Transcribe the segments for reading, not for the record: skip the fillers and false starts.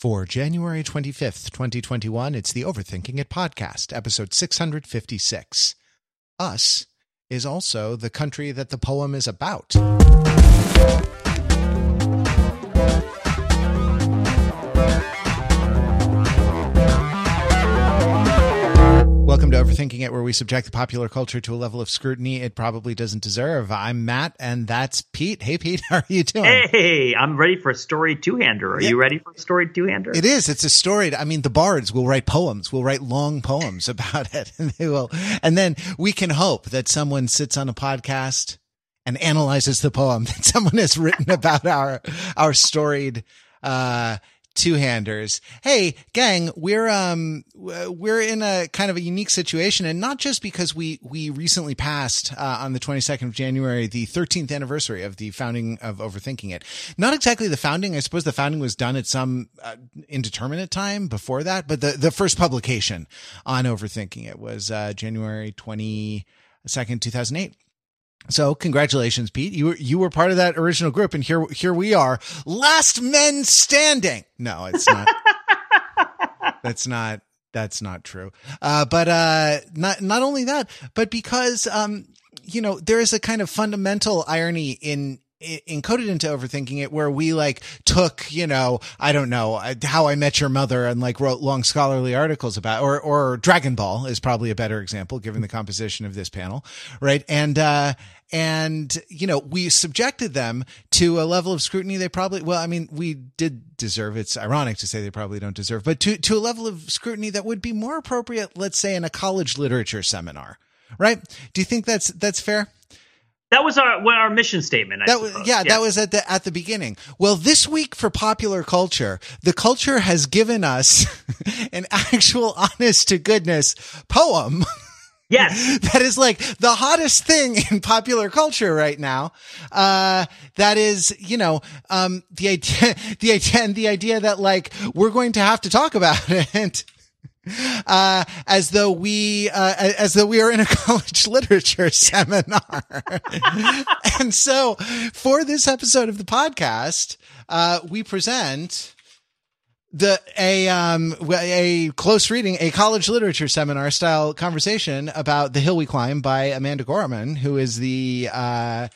For January 25th, 2021, it's the Overthinking It podcast, episode 656. Us is also the country that the poem is about. Welcome to Overthinking It, where we subject the popular culture to a level of scrutiny it probably doesn't deserve. I'm Matt, and that's Pete. Hey, Pete, how are you doing? Hey, I'm ready for a storied two-hander. Are you ready for a storied two-hander? It is. It's a storied. I mean, the bards will write poems. We'll write long poems about it, and they will. And then we can hope that someone sits on a podcast and analyzes the poem that someone has written about our storied two-handers. Hey, gang, we're in a kind of a unique situation, and not just because we recently passed on the 22nd of January, the 13th anniversary of the founding of Overthinking It. Not exactly the founding. I suppose the founding was done at some indeterminate time before that, but the first publication on Overthinking It was January 22nd, 2008. So congratulations, Pete. You were part of that original group, and here we are, last men standing. No, it's not. That's not true. But not only that, but because there is a kind of fundamental irony encoded into Overthinking It, where we took, I don't know, How I Met Your Mother and wrote long scholarly articles about, or Dragon Ball is probably a better example given the composition of this panel. Right. And we subjected them to a level of scrutiny they probably, we did deserve. It's ironic to say they probably don't deserve, but to a level of scrutiny that would be more appropriate, let's say, in a college literature seminar. Right. Do you think that's fair? That was our mission statement. That was at the beginning. Well, this week for popular culture, the culture has given us an actual honest to goodness poem. Yes. That is the hottest thing in popular culture right now. That is, the idea that we're going to have to talk about it. As though we are in a college literature seminar. And so for this episode of the podcast, we present a close reading, a college literature seminar style conversation about The Hill We Climb by Amanda Gorman, who is this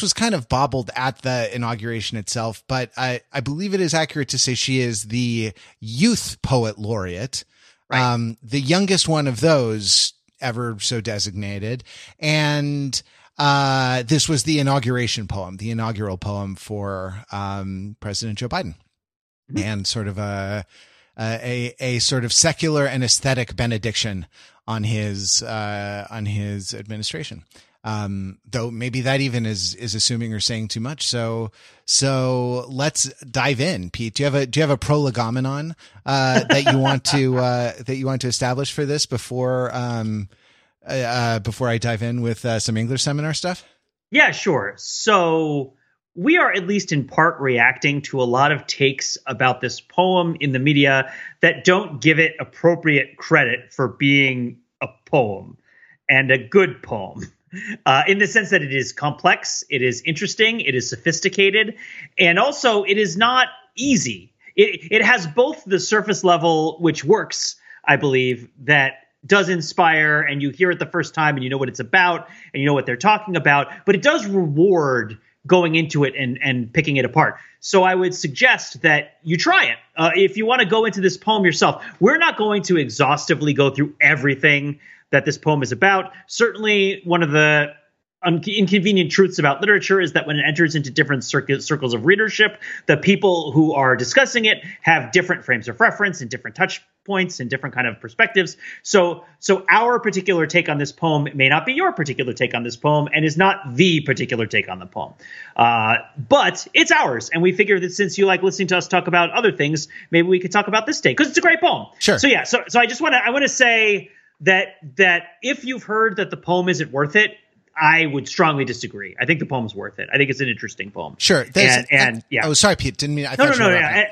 was kind of bobbled at the inauguration itself, but I believe it is accurate to say she is the youth poet laureate. Right. The youngest one of those ever so designated. And this was the inauguration poem, the inaugural poem for President Joe Biden. Mm-hmm. And sort of a sort of secular and aesthetic benediction on his administration. Though maybe that even is assuming or saying too much. So let's dive in, Pete. Do you have a prolegomenon that you want to establish for this before I dive in with some English seminar stuff? Yeah, sure. So we are at least in part reacting to a lot of takes about this poem in the media that don't give it appropriate credit for being a poem and a good poem. In the sense that it is complex, it is interesting, it is sophisticated, and also it is not easy. It has both the surface level, which works, I believe, that does inspire, and you hear it the first time and you know what it's about and you know what they're talking about, but it does reward going into it and picking it apart. So I would suggest that you try it. If you want to go into this poem yourself, we're not going to exhaustively go through everything that this poem is about. Certainly, one of the inconvenient truths about literature is that when it enters into different circles of readership, the people who are discussing it have different frames of reference and different touch points and different kind of perspectives. So our particular take on this poem may not be your particular take on this poem and is not the particular take on the poem. But it's ours. And we figure that since you like listening to us talk about other things, maybe we could talk about this take because it's a great poem. Sure. So yeah, so I just want to say that if you've heard that the poem isn't worth it, I would strongly disagree. I think the poem's worth it. I think it's an interesting poem. Sure. And oh, sorry, Pete. Didn't mean. I no, no, no. Yeah.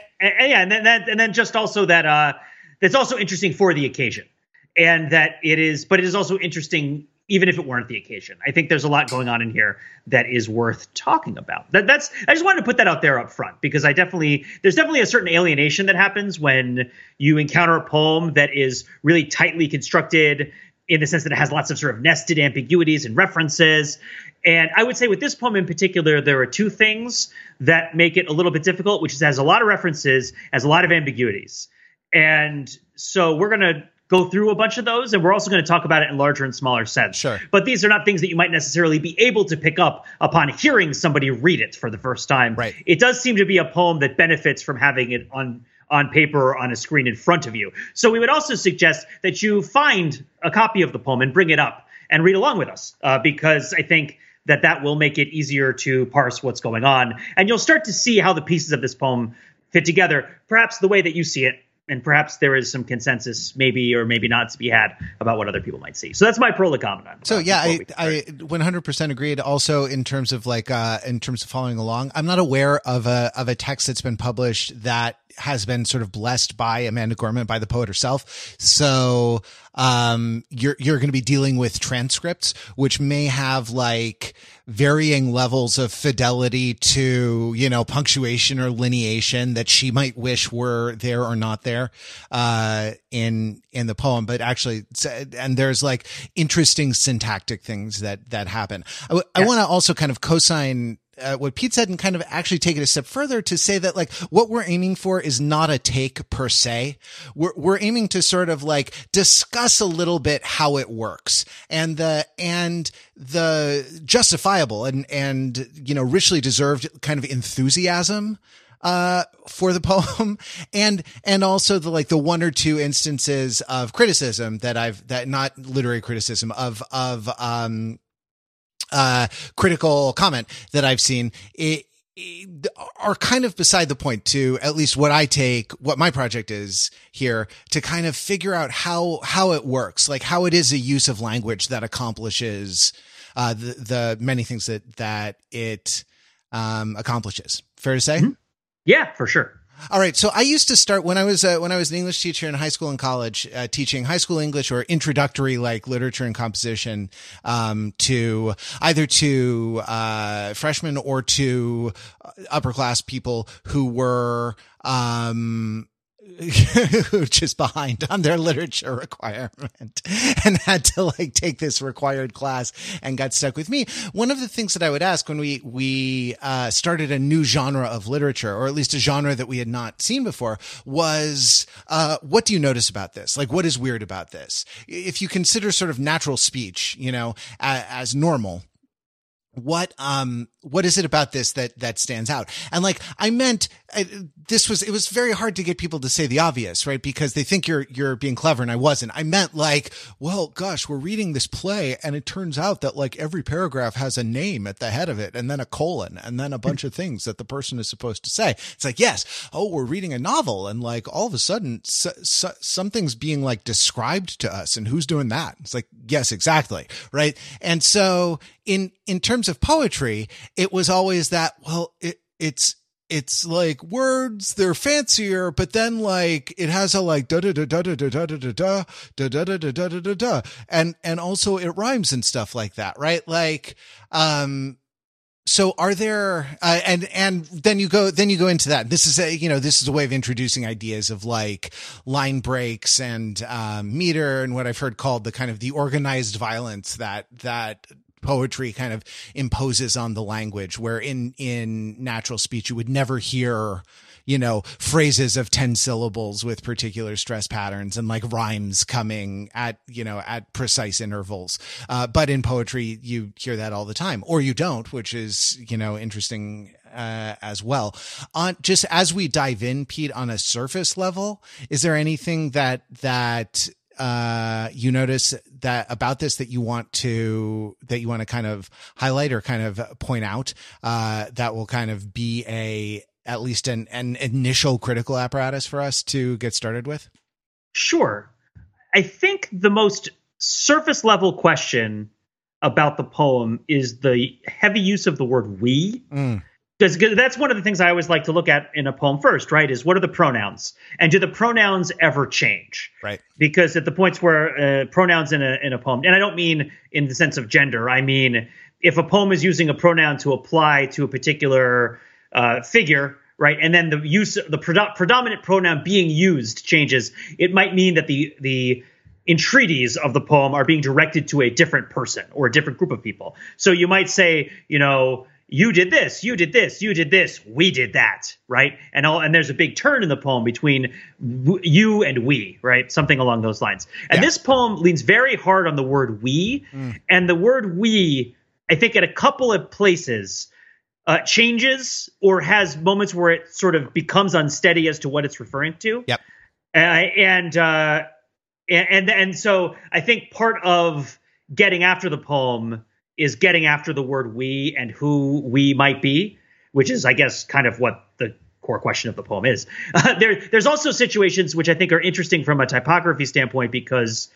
And then just also that that's also interesting for the occasion, and that it is, but it is also interesting even if it weren't the occasion. I think there's a lot going on in here that is worth talking about. That's I just wanted to put that out there up front, because I there's definitely a certain alienation that happens when you encounter a poem that is really tightly constructed in the sense that it has lots of sort of nested ambiguities and references. And I would say with this poem in particular, there are two things that make it a little bit difficult, which is it has a lot of references, has a lot of ambiguities. And so we're going to go through a bunch of those, and we're also going to talk about it in larger and smaller sense. Sure. But these are not things that you might necessarily be able to pick up upon hearing somebody read it for the first time. Right. It does seem to be a poem that benefits from having it on paper or on a screen in front of you. So we would also suggest that you find a copy of the poem and bring it up and read along with us, because I think that will make it easier to parse what's going on. And you'll start to see how the pieces of this poem fit together, perhaps the way that you see it. And perhaps there is some consensus, maybe or maybe not, to be had about what other people might see. So that's my prolegomena. So yeah, I 100% agreed. Also, in terms of following along, I'm not aware of a text that's been published that has been sort of blessed by Amanda Gorman, by the poet herself. So you're going to be dealing with transcripts, which may have like varying levels of fidelity to, you know, punctuation or lineation that she might wish were there or not there in the poem. But actually, and there's like interesting syntactic things that happen. I want to also kind of co-sign what Pete said and kind of actually take it a step further to say that like what we're aiming for is not a take per se. We're aiming to sort of like discuss a little bit how it works and the justifiable and you know, richly deserved kind of enthusiasm for the poem, and also the like the one or two instances of criticism that not literary criticism of critical comment that I've seen it are kind of beside the point to at least what my project is here to kind of figure out how it works, like how it is a use of language that accomplishes the many things that it accomplishes. Fair to say? Mm-hmm. Yeah, for sure. All right. So I used to start when I was an English teacher in high school and college, teaching high school English or introductory like literature and composition, to either to freshmen or to upper class people who were just behind on their literature requirement and had to like take this required class and got stuck with me. One of the things that I would ask when we started a new genre of literature, or at least a genre that we had not seen before, was, what do you notice about this? Like, what is weird about this? If you consider sort of natural speech, you know, as normal, what is it about this that stands out? And like, it was very hard to get people to say the obvious, right? Because they think you're being clever, and I wasn't. I meant like, well, gosh, we're reading this play and it turns out that like every paragraph has a name at the head of it and then a colon and then a bunch of things that the person is supposed to say. It's like, yes. Oh, we're reading a novel and like all of a sudden something's being like described to us, and who's doing that? It's like, yes, exactly. Right. And so in terms of poetry, it was always that, well, it's like words, they're fancier, but then like it has a like da da da da da da da da da da da da da da da da da, and also it rhymes and stuff like that, right? Like, so are there, and then you go into that. This is a way of introducing ideas of like line breaks and meter and what I've heard called the kind of the organized violence that poetry kind of imposes on the language, where in natural speech, you would never hear, you know, phrases of 10 syllables with particular stress patterns and like rhymes coming at, you know, at precise intervals. But in poetry, you hear that all the time, or you don't, which is, you know, interesting as well. On just as we dive in, Pete, on a surface level, is there anything that you notice that about this that you want to kind of highlight or kind of point out, that will kind of be at least an initial critical apparatus for us to get started with? Sure. I think the most surface level question about the poem is the heavy use of the word we. Because that's one of the things I always like to look at in a poem first, right, is what are the pronouns? And do the pronouns ever change? Right. Because at the points where pronouns in a poem, and I don't mean in the sense of gender, I mean if a poem is using a pronoun to apply to a particular figure, right, and then the use the predominant pronoun being used changes, it might mean that the entreaties of the poem are being directed to a different person or a different group of people. So you might say, you know, you did this, you did this, you did this, we did that, right? And there's a big turn in the poem between you and we, right? Something along those lines. And This poem leans very hard on the word we. Mm. And the word we, I think at a couple of places, changes or has moments where it sort of becomes unsteady as to what it's referring to. Yep. And so I think part of getting after the poem is getting after the word we and who we might be, which is, I guess, kind of what the core question of the poem is. There's also situations which I think are interesting from a typography standpoint, because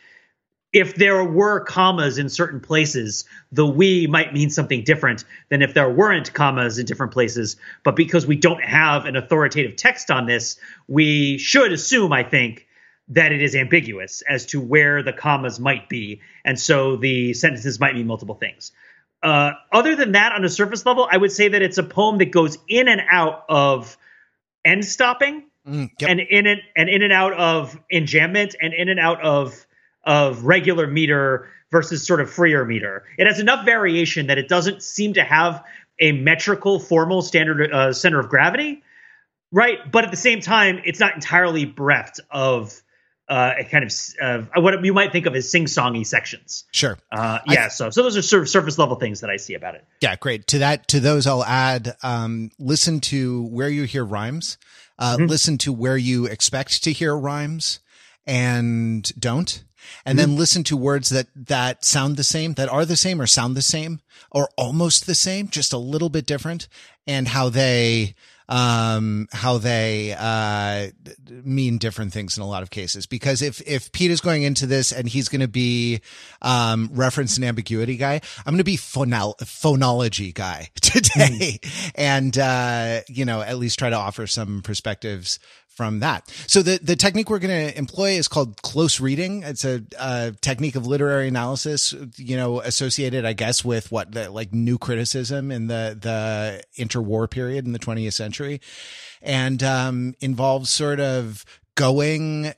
if there were commas in certain places, the we might mean something different than if there weren't commas in different places. But because we don't have an authoritative text on this, we should assume, I think, that it is ambiguous as to where the commas might be. And so the sentences might mean multiple things. Other than that, on a surface level, I would say that it's a poem that goes in and out of end stopping, and in and out of enjambment, and in and out of regular meter versus sort of freer meter. It has enough variation that it doesn't seem to have a metrical, formal standard center of gravity, right? But at the same time, it's not entirely bereft of a kind of what you might think of as sing-songy sections. Sure. So those are sort of surface level things that I see about it. Yeah, great. To those, I'll add, listen to where you hear rhymes, listen to where you expect to hear rhymes and don't, and then listen to words that sound the same, that are the same or sound the same or almost the same, just a little bit different, and how they mean different things in a lot of cases. Because if Pete is going into this and he's going to be reference and ambiguity guy, I'm going to be phonology guy today. And, at least try to offer some perspectives from that. So the technique we're going to employ is called close reading. It's a technique of literary analysis, associated, I guess, with new criticism in the interwar period in the 20th century, and involves sort of going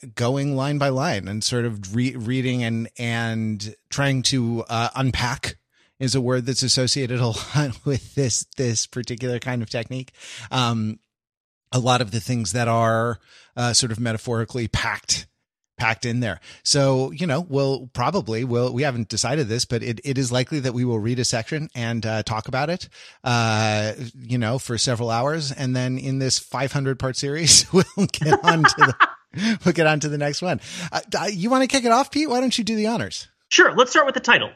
line by line and sort of reading and trying to unpack. Is a word that's associated a lot with this particular kind of technique. A lot of the things that are sort of metaphorically packed in there. So, we haven't decided this, but it is likely that we will read a section and talk about it, for several hours. And then in this 500-part series, we'll get on to the next one. You want to kick it off, Pete? Why don't you do the honors? Sure. Let's start with the title.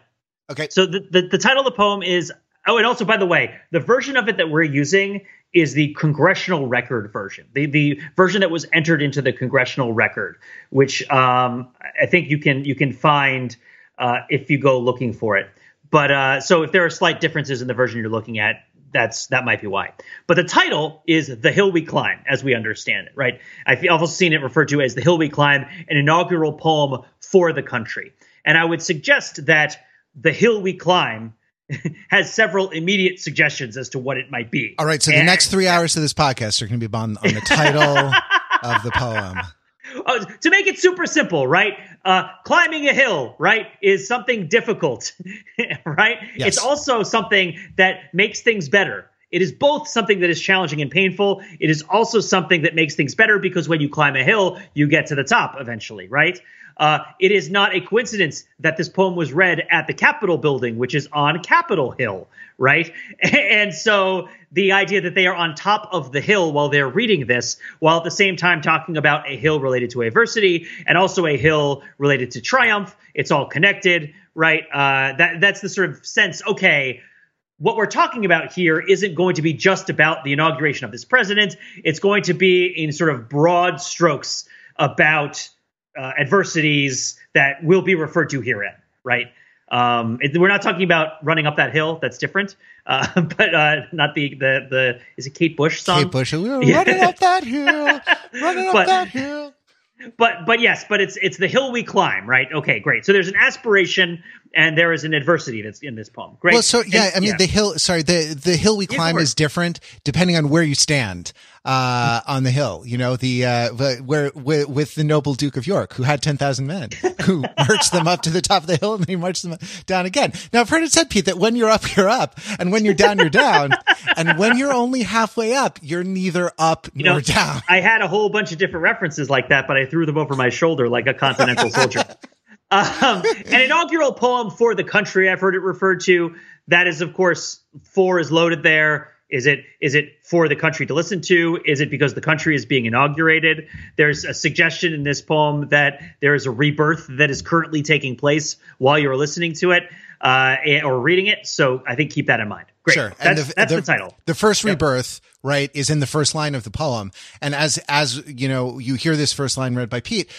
Okay. So the title of the poem is, oh, and also, by the way, the version of it that we're using is the Congressional Record version, the version that was entered into the Congressional Record, which I think you can find if you go looking for it. But so if there are slight differences in the version you're looking at, that might be why. But the title is The Hill We Climb, as we understand it, right? I've also seen it referred to as The Hill We Climb, an inaugural poem for the country. And I would suggest that The Hill We Climb has several immediate suggestions as to what it might be. All right. So the next 3 hours of this podcast are going to be on the title of the poem. Oh, to make it super simple, right? Climbing a hill, right, is something difficult, right? Yes. It's also something that makes things better. It is both something that is challenging and painful. It is also something that makes things better, because when you climb a hill, you get to the top eventually, right? It is not a coincidence that this poem was read at the Capitol building, which is on Capitol Hill, right? And so the idea that they are on top of the hill while they're reading this, while at the same time talking about a hill related to adversity and also a hill related to triumph, it's all connected, right? That's the sort of sense, okay, what we're talking about here isn't going to be just about the inauguration of this president. It's going to be in sort of broad strokes about adversities that will be referred to herein, right? We're not talking about running up that hill. That's different. But not the is it Kate Bush song? Kate Bush, running up that hill, running up that hill. But yes, but it's the hill we climb, right? Okay, great. So there's an aspiration and there is an adversity that's in this poem. Great. Well, so yeah, and, I mean, yeah. the hill we climb is different depending on where you stand on the hill. You know, where with the noble Duke of York, who had 10,000 men, who marched them up to the top of the hill and then he marched them down again. Now I've heard it said, Pete, that when you're up, and when you're down, you're down, and when you're only halfway up, you're neither up nor down. I had a whole bunch of different references like that, but I threw them over my shoulder like a continental soldier. An inaugural poem for the country, I've heard it referred to. That is, of course, for is loaded there. Is it for the country to listen to? Is it because the country is being inaugurated? There's a suggestion in this poem that there is a rebirth that is currently taking place while you're listening to it or reading it. So I think keep that in mind. Great. Sure. And that's the title. The first rebirth, right, is in the first line of the poem. And as you know, you hear this first line read by Pete,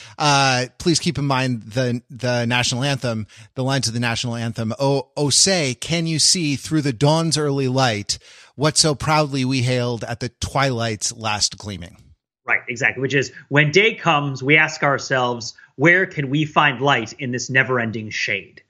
please keep in mind the national anthem, the lines of the national anthem. Oh, say, can you see through the dawn's early light what so proudly we hailed at the twilight's last gleaming? Right, exactly. Which is, when day comes, we ask ourselves, where can we find light in this never-ending shade?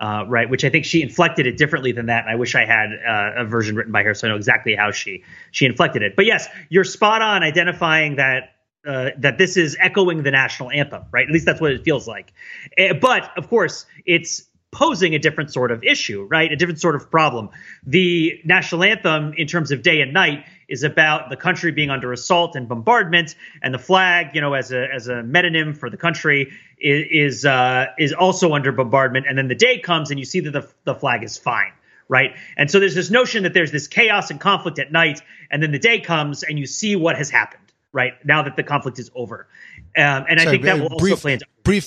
Right, which I think she inflected it differently than that. And I wish I had a version written by her so I know exactly how she inflected it. But yes, you're spot on identifying that that this is echoing the national anthem, right? At least that's what it feels like. But of course, it's posing a different sort of issue, right? A different sort of problem. The national anthem, in terms of day and night, is about the country being under assault and bombardment, and the flag, you know, as a metonym for the country is also under bombardment. And then the day comes and you see that the flag is fine, right? And so there's this notion that there's this chaos and conflict at night, and then the day comes and you see what has happened, right? Now that the conflict is over. And I think that will also play into pedantry,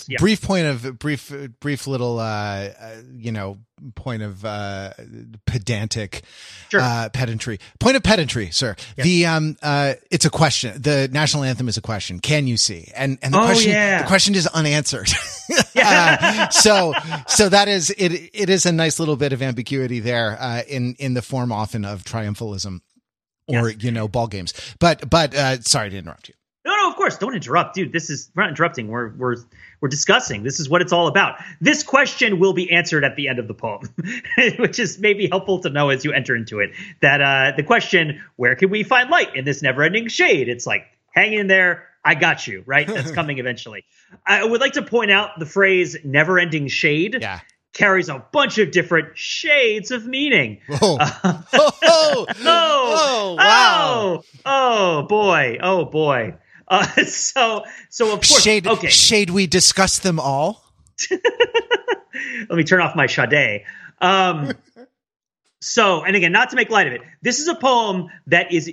sir. Yes. It's a question. The national anthem is a question. Can you see? And the question is unanswered. So that is it. It is a nice little bit of ambiguity there in the form often of triumphalism or ball games. But sorry to interrupt you. No, of course. Don't interrupt, dude. We're not interrupting. We're discussing. This is what it's all about. This question will be answered at the end of the poem, which is maybe helpful to know as you enter into it, that the question, where can we find light in this never ending shade? It's like, hang in there. I got you. Right. That's coming eventually. I would like to point out the phrase never ending shade. Yeah. Carries a bunch of different shades of meaning. Whoa. Wow. Oh boy. So of course, shade, we discuss them all. Let me turn off my Sade. So, and again, not to make light of it, this is a poem that is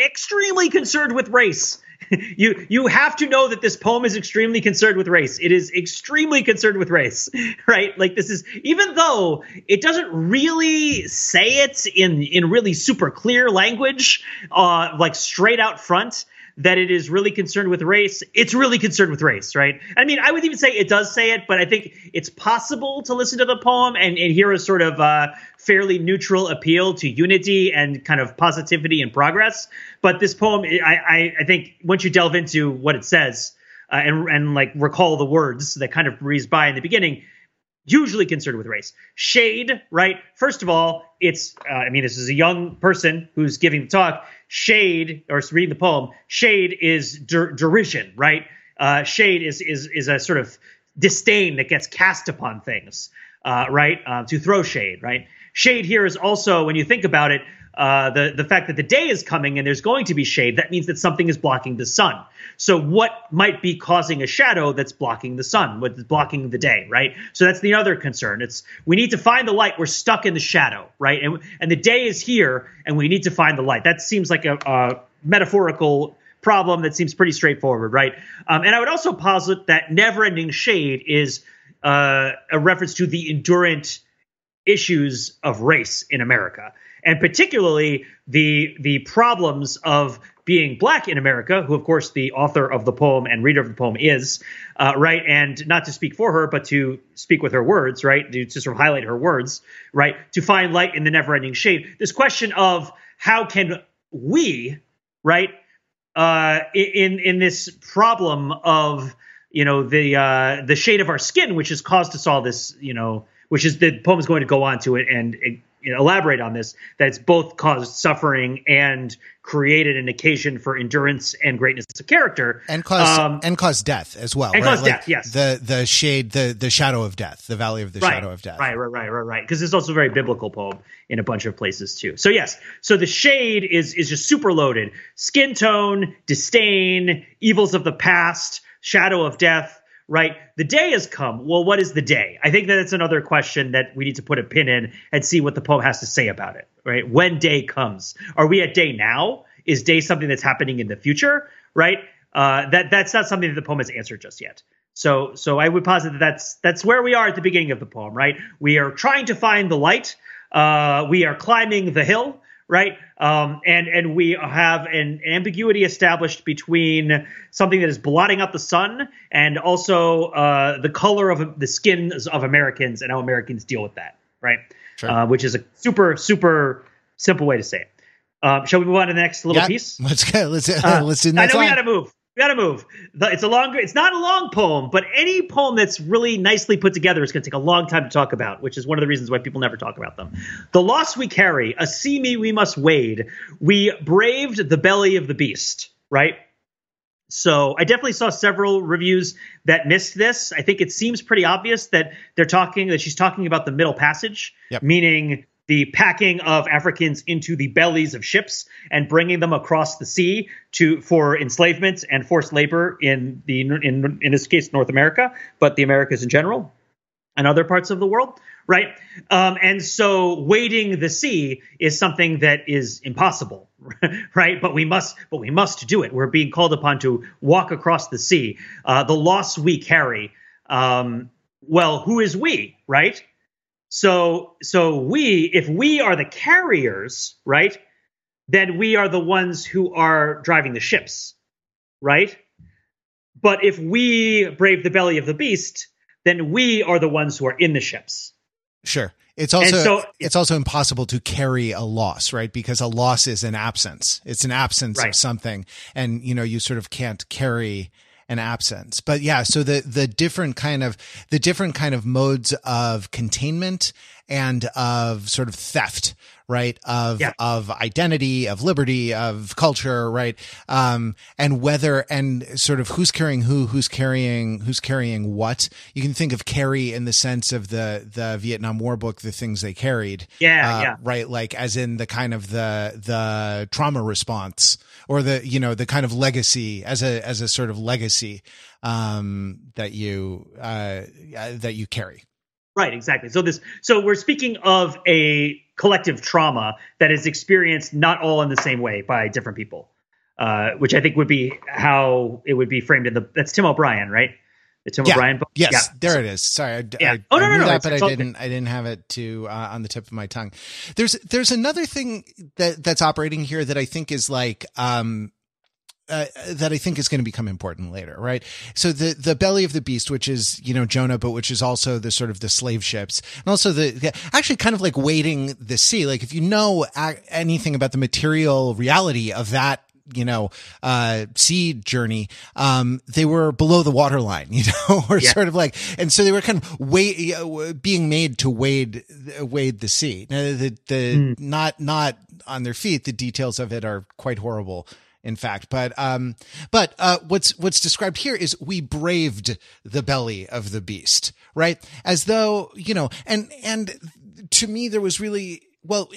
extremely concerned with race. You have to know that this poem is extremely concerned with race. It is extremely concerned with race, right? Like, this is, even though it doesn't really say it in really super clear language, like straight out front, that it is really concerned with race. It's really concerned with race, right? I mean, I would even say it does say it, but I think it's possible to listen to the poem and hear a sort of fairly neutral appeal to unity and kind of positivity and progress. But this poem, I think once you delve into what it says and like recall the words that kind of breeze by in the beginning, usually concerned with race. Shade, right? First of all, it's, this is a young person who's giving the talk. Shade, or reading the poem, shade is derision, right? Shade is a sort of disdain that gets cast upon things, right? To throw shade, right? Shade here is also, when you think about it, the fact that the day is coming and there's going to be shade, that means that something is blocking the sun. So what might be causing a shadow that's blocking the sun, what's blocking the day, right? So that's the other concern. It's, we need to find the light. We're stuck in the shadow, right? And the day is here and we need to find the light. That seems like a metaphorical problem that seems pretty straightforward, right? And I would also posit that never-ending shade is a reference to the endurant issues of race in America, and particularly the problems of being black in America, who, of course, the author of the poem and reader of the poem is, right? And not to speak for her, but to speak with her words, right? To sort of highlight her words, right? To find light in the never-ending shade. This question of how can we, right, in this problem of, you know, the shade of our skin, which has caused us all this, you know, which is the poem is going to go on to it and elaborate on this, that it's both caused suffering and created an occasion for endurance and greatness of character, and caused death as well. And right? Caused like death, yes. The shade, the shadow of death, the valley of the shadow of death. Right. Because it's also a very biblical poem in a bunch of places too. So yes, so the shade is just super loaded: skin tone, disdain, evils of the past, shadow of death. Right. The day has come. Well, what is the day? I think that it's another question that we need to put a pin in and see what the poem has to say about it. Right. When day comes, are we at day now? Is day something that's happening in the future? Right. That's not something that the poem has answered just yet. So I would posit that that's where we are at the beginning of the poem. Right. We are trying to find the light. We are climbing the hill. Right. And we have an ambiguity established between something that is blotting out the sun and also the color of the skins of Americans and how Americans deal with that. Right. Sure. Which is a super, super simple way to say it. Shall we move on to the next little piece? Let's go. Let's do the next line. We got to move. It's not a long poem, but any poem that's really nicely put together is going to take a long time to talk about, which is one of the reasons why people never talk about them. The loss we carry, a seamy we must wade. We braved the belly of the beast, right? So I definitely saw several reviews that missed this. I think it seems pretty obvious that she's talking about the middle passage, meaning the packing of Africans into the bellies of ships and bringing them across the sea for enslavement and forced labor in this case, North America, but the Americas in general and other parts of the world. Right. And so wading the sea is something that is impossible. Right. But we must do it. We're being called upon to walk across the sea. The loss we carry. Well, who is we? Right. So if we are the carriers, right, then we are the ones who are driving the ships, right? But if we brave the belly of the beast, then we are the ones who are in the ships. Sure. It's also impossible to carry a loss, right? Because a loss is an absence. It's an absence of something. And, you know, you sort of can't carry an absence. But yeah, so the different kind of modes of containment and of sort of theft, right? Of identity, of liberty, of culture, right? And whether, and sort of who's carrying who, who's carrying what. You can think of carry in the sense of the Vietnam War book, The Things They Carried. Yeah. Right. Like as in the kind of the trauma response or the, you know, the kind of legacy as a sort of legacy, that you carry. Right, exactly. So we're speaking of a collective trauma that is experienced not all in the same way by different people, which I think would be how it would be framed in that's Tim O'Brien, right? The Tim O'Brien book. Yes, there it is. Sorry, I didn't have it on the tip of my tongue. There's another thing that's operating here that I think is like. That I think is going to become important later, right? So the belly of the beast, which is, you know, Jonah, but which is also the sort of the slave ships, and also actually kind of like wading the sea. Like if you know anything about the material reality of that, you know, sea journey, they were below the waterline, you know, or sort of like, and so they were kind of being made to wade the sea. Now, not on their feet. The details of it are quite horrible, in fact, but what's described here is we braved the belly of the beast, right? As though, you know, and to me there was really, well,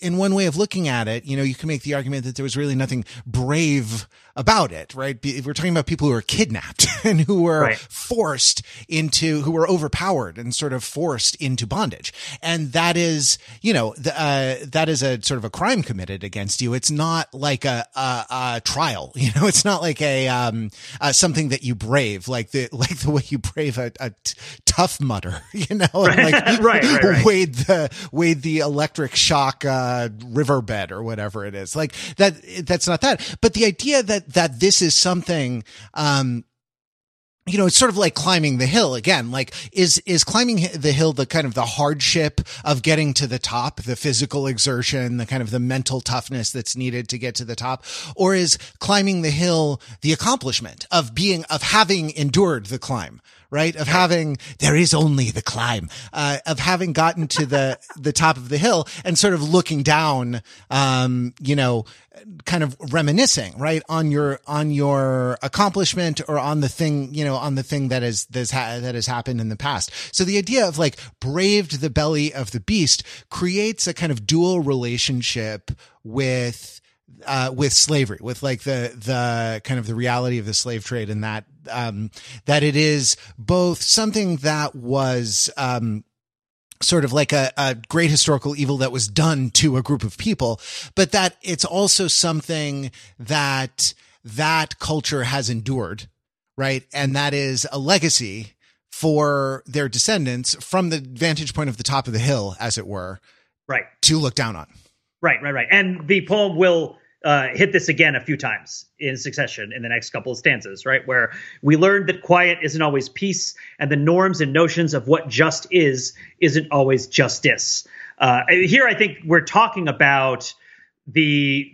in one way of looking at it, you know, you can make the argument that there was really nothing brave about it, right? We're talking about people who are kidnapped and who were forced into, who were overpowered and sort of forced into bondage. And that is, you know, that is a sort of a crime committed against you. It's not like a trial, you know, it's not like a, something that you brave, like the way you brave a tough mutter, you know, and like wade the electric shock, riverbed or whatever it is, like that. That's not that. But the idea that, that this is something, you know, it's sort of like climbing the hill again. Like, is climbing the hill the kind of the hardship of getting to the top, the physical exertion, the kind of the mental toughness that's needed to get to the top? Or is climbing the hill the accomplishment of being, of having endured the climb? Right. Of having, there is only the climb, of having gotten to the, the top of the hill and sort of looking down, you know, kind of reminiscing, right, on your accomplishment or on the thing, you know, on the thing that is, that has happened in the past. So the idea of like braved the belly of the beast creates a kind of dual relationship with slavery, with like the kind of the reality of the slave trade, and that, that it is both something that was, sort of like a great historical evil that was done to a group of people, but that it's also something that that culture has endured, right? And that is a legacy for their descendants from the vantage point of the top of the hill, as it were, right, to look down on. Right. And the poem will hit this again a few times in succession in the next couple of stanzas, right, where we learned that quiet isn't always peace, and the norms and notions of what just is isn't always justice. Here, I think we're talking about the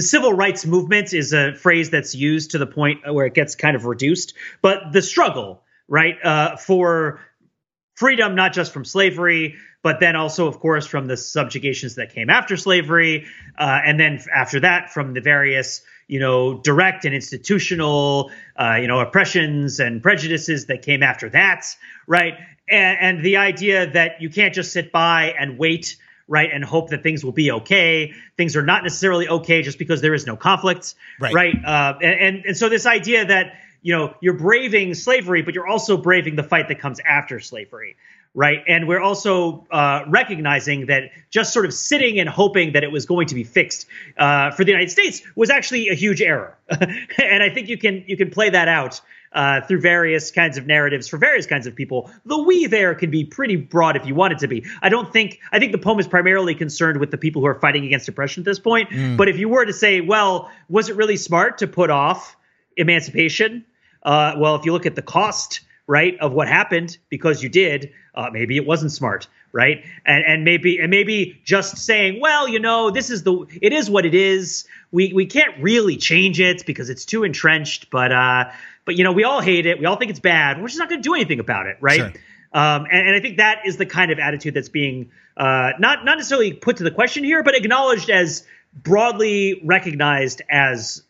civil rights movement is a phrase that's used to the point where it gets kind of reduced, but the struggle, right, for freedom, not just from slavery, but then also, of course, from the subjugations that came after slavery, and then after that, from the various, you know, direct and institutional, you know, oppressions and prejudices that came after that, right? And the idea that you can't just sit by and wait, right, and hope that things will be okay. Things are not necessarily okay just because there is no conflict, right? And so this idea that, you know, you're braving slavery, but you're also braving the fight that comes after slavery. Right. And we're also recognizing that just sort of sitting and hoping that it was going to be fixed for the United States was actually a huge error. And I think you can play that out through various kinds of narratives for various kinds of people. The we there can be pretty broad if you want it to be. I think the poem is primarily concerned with the people who are fighting against oppression at this point. But if you were to say, well, was it really smart to put off emancipation? Well, if you look at the cost, right, of what happened because you did, maybe it wasn't smart, right? And maybe just saying, well, you know, it is what it is. We can't really change it because it's too entrenched. But you know, we all hate it. We all think it's bad. We're just not going to do anything about it, right? Sure. And I think that is the kind of attitude that's being not necessarily put to the question here, but acknowledged as broadly recognized as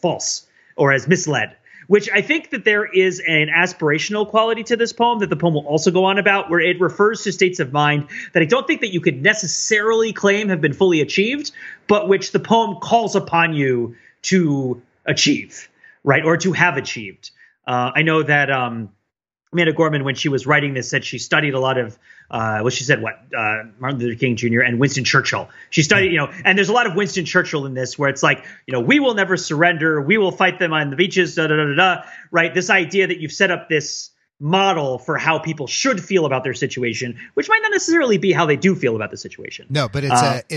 false or as misled. Which I think that there is an aspirational quality to this poem that the poem will also go on about, where it refers to states of mind that I don't think that you could necessarily claim have been fully achieved, but which the poem calls upon you to achieve, right, or to have achieved. I know that Amanda Gorman, when she was writing this, said she studied a lot of Martin Luther King Jr. and Winston Churchill. She studied, you know, and there's a lot of Winston Churchill in this, where it's like, you know, we will never surrender. We will fight them on the beaches, da da da da da. Right? This idea that you've set up this model for how people should feel about their situation, which might not necessarily be how they do feel about the situation. No, but it's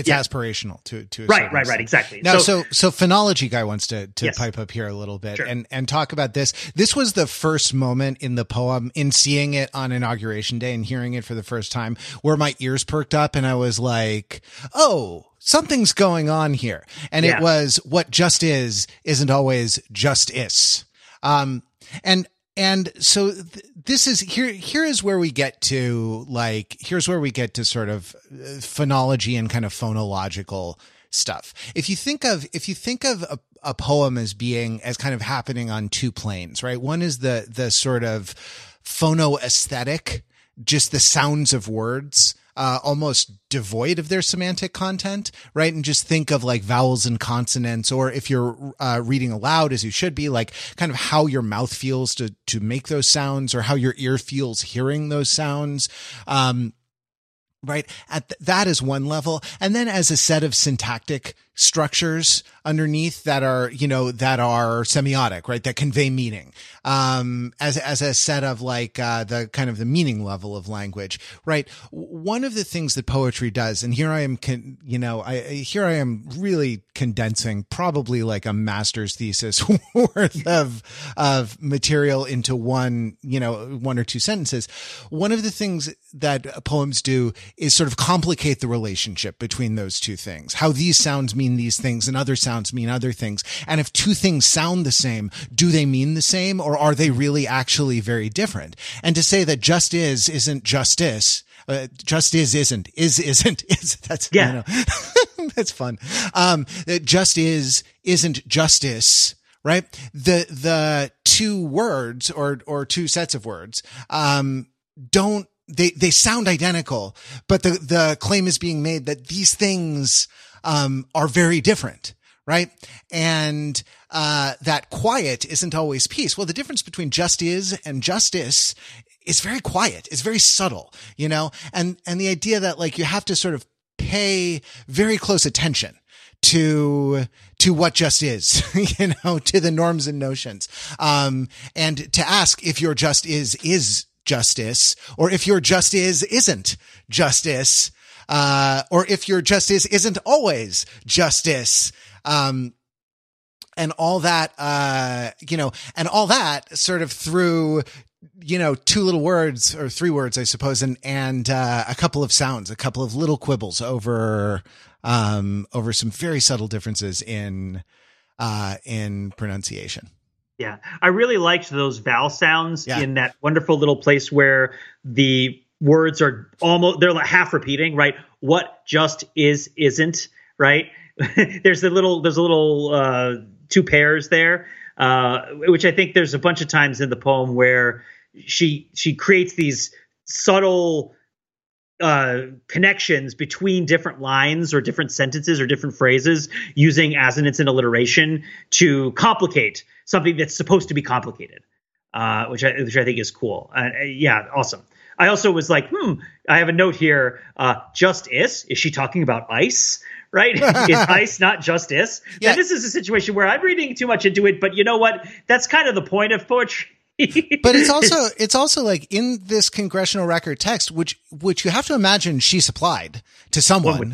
aspirational to a certain extent. Exactly. Now, so phonology guy wants to pipe up here a little bit and talk about this. This was the first moment in the poem, in seeing it on Inauguration Day and hearing it for the first time, where my ears perked up and I was like, oh, something's going on here. And it was what just is isn't always justice. And so this is here is where we get to sort of phonology and kind of phonological stuff. If you think of a poem as being as kind of happening on two planes, right? One is the sort of phonoaesthetic, just the sounds of words. almost devoid of their semantic content, right? And just think of like vowels and consonants, or if you're reading aloud as you should be, like kind of how your mouth feels to make those sounds, or how your ear feels hearing those sounds. Right. That is one level. And then as a set of syntactic structures underneath that are, you know, that are semiotic, right, that convey meaning, as a set of like, the kind of the meaning level of language, right? One of the things that poetry does, and here I am, here I am really condensing probably like a master's thesis worth of material into one or two sentences. One of the things that poems do is sort of complicate the relationship between those two things, how these sounds mean these things and other sounds mean other things. And if two things sound the same, do they mean the same, or are they really actually very different? And to say that just is isn't justice, just isn't is, that's, yeah, you know, that's fun. That just is isn't justice, right? The two words or two sets of words, they sound identical, but the claim is being made that these things are very different, right? And that quiet isn't always peace. Well, the difference between just is and justice is very quiet. It's very subtle, you know? And the idea that like you have to sort of pay very close attention to what just is, you know, to the norms and notions. And to ask if your just is justice, or if your just is isn't justice, or if your justice isn't always justice, and all that, you know, and all that sort of through, you know, two little words or three words, I suppose, and a couple of sounds, a couple of little quibbles over some very subtle differences in pronunciation. Yeah, I really liked those vowel sounds in that wonderful little place where the words are almost, they're like half repeating, right? What just is isn't, right? there's a little two pairs there, which I think there's a bunch of times in the poem where she creates these subtle connections between different lines or different sentences or different phrases using assonance and alliteration to complicate something that's supposed to be complicated, which I think is cool. Yeah, awesome. I also was like, I have a note here. Just is. Is she talking about ice? Right? Is ice not justice? Yeah. Now, this is a situation where I'm reading too much into it, but you know what? That's kind of the point of poetry. But it's also like in this congressional record text, which you have to imagine she supplied to someone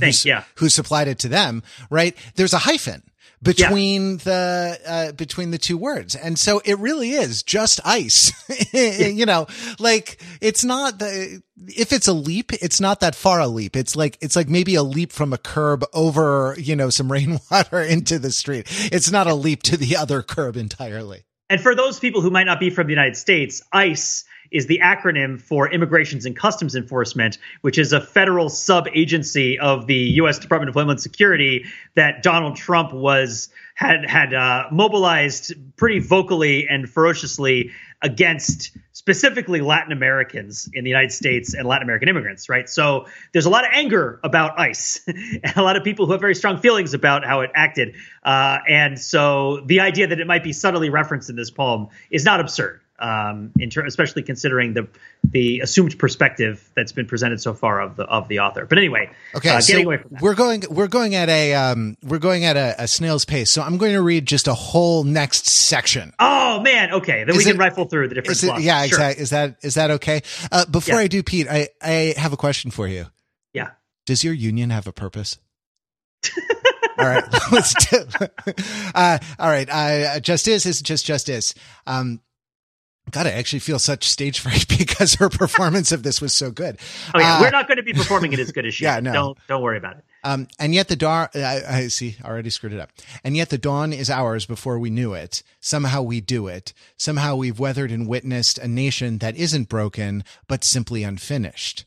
who supplied it to them, right? There's a hyphen between the two words. And so it really is just ice, you know, like it's not if it's a leap, it's not that far a leap. It's like maybe a leap from a curb over, you know, some rainwater into the street. It's not a leap to the other curb entirely. And for those people who might not be from the United States, ICE is the acronym for Immigrations and Customs Enforcement, which is a federal sub-agency of the U.S. Department of Homeland Security that Donald Trump had mobilized pretty vocally and ferociously against specifically Latin Americans in the United States and Latin American immigrants, right? So there's a lot of anger about ICE and a lot of people who have very strong feelings about how it acted. And so the idea that it might be subtly referenced in this poem is not absurd. Especially considering the assumed perspective that's been presented so far of the author. But anyway, okay, getting away from that. We're going at a snail's pace. So I'm going to read just a whole next section. Oh man, okay, then we can rifle through the different blocks. Yeah, sure. Exactly. Is that okay? Before I do, Pete, I have a question for you. Yeah. Does your union have a purpose? All right, let's do. All right, just is just is. God, I actually feel such stage fright because her performance of this was so good. Oh yeah, we're not going to be performing it as good as she. Yeah, no. Don't worry about it. And yet the dawn, I see, already screwed it up. And yet the dawn is ours before we knew it. Somehow we do it. Somehow we've weathered and witnessed a nation that isn't broken, but simply unfinished.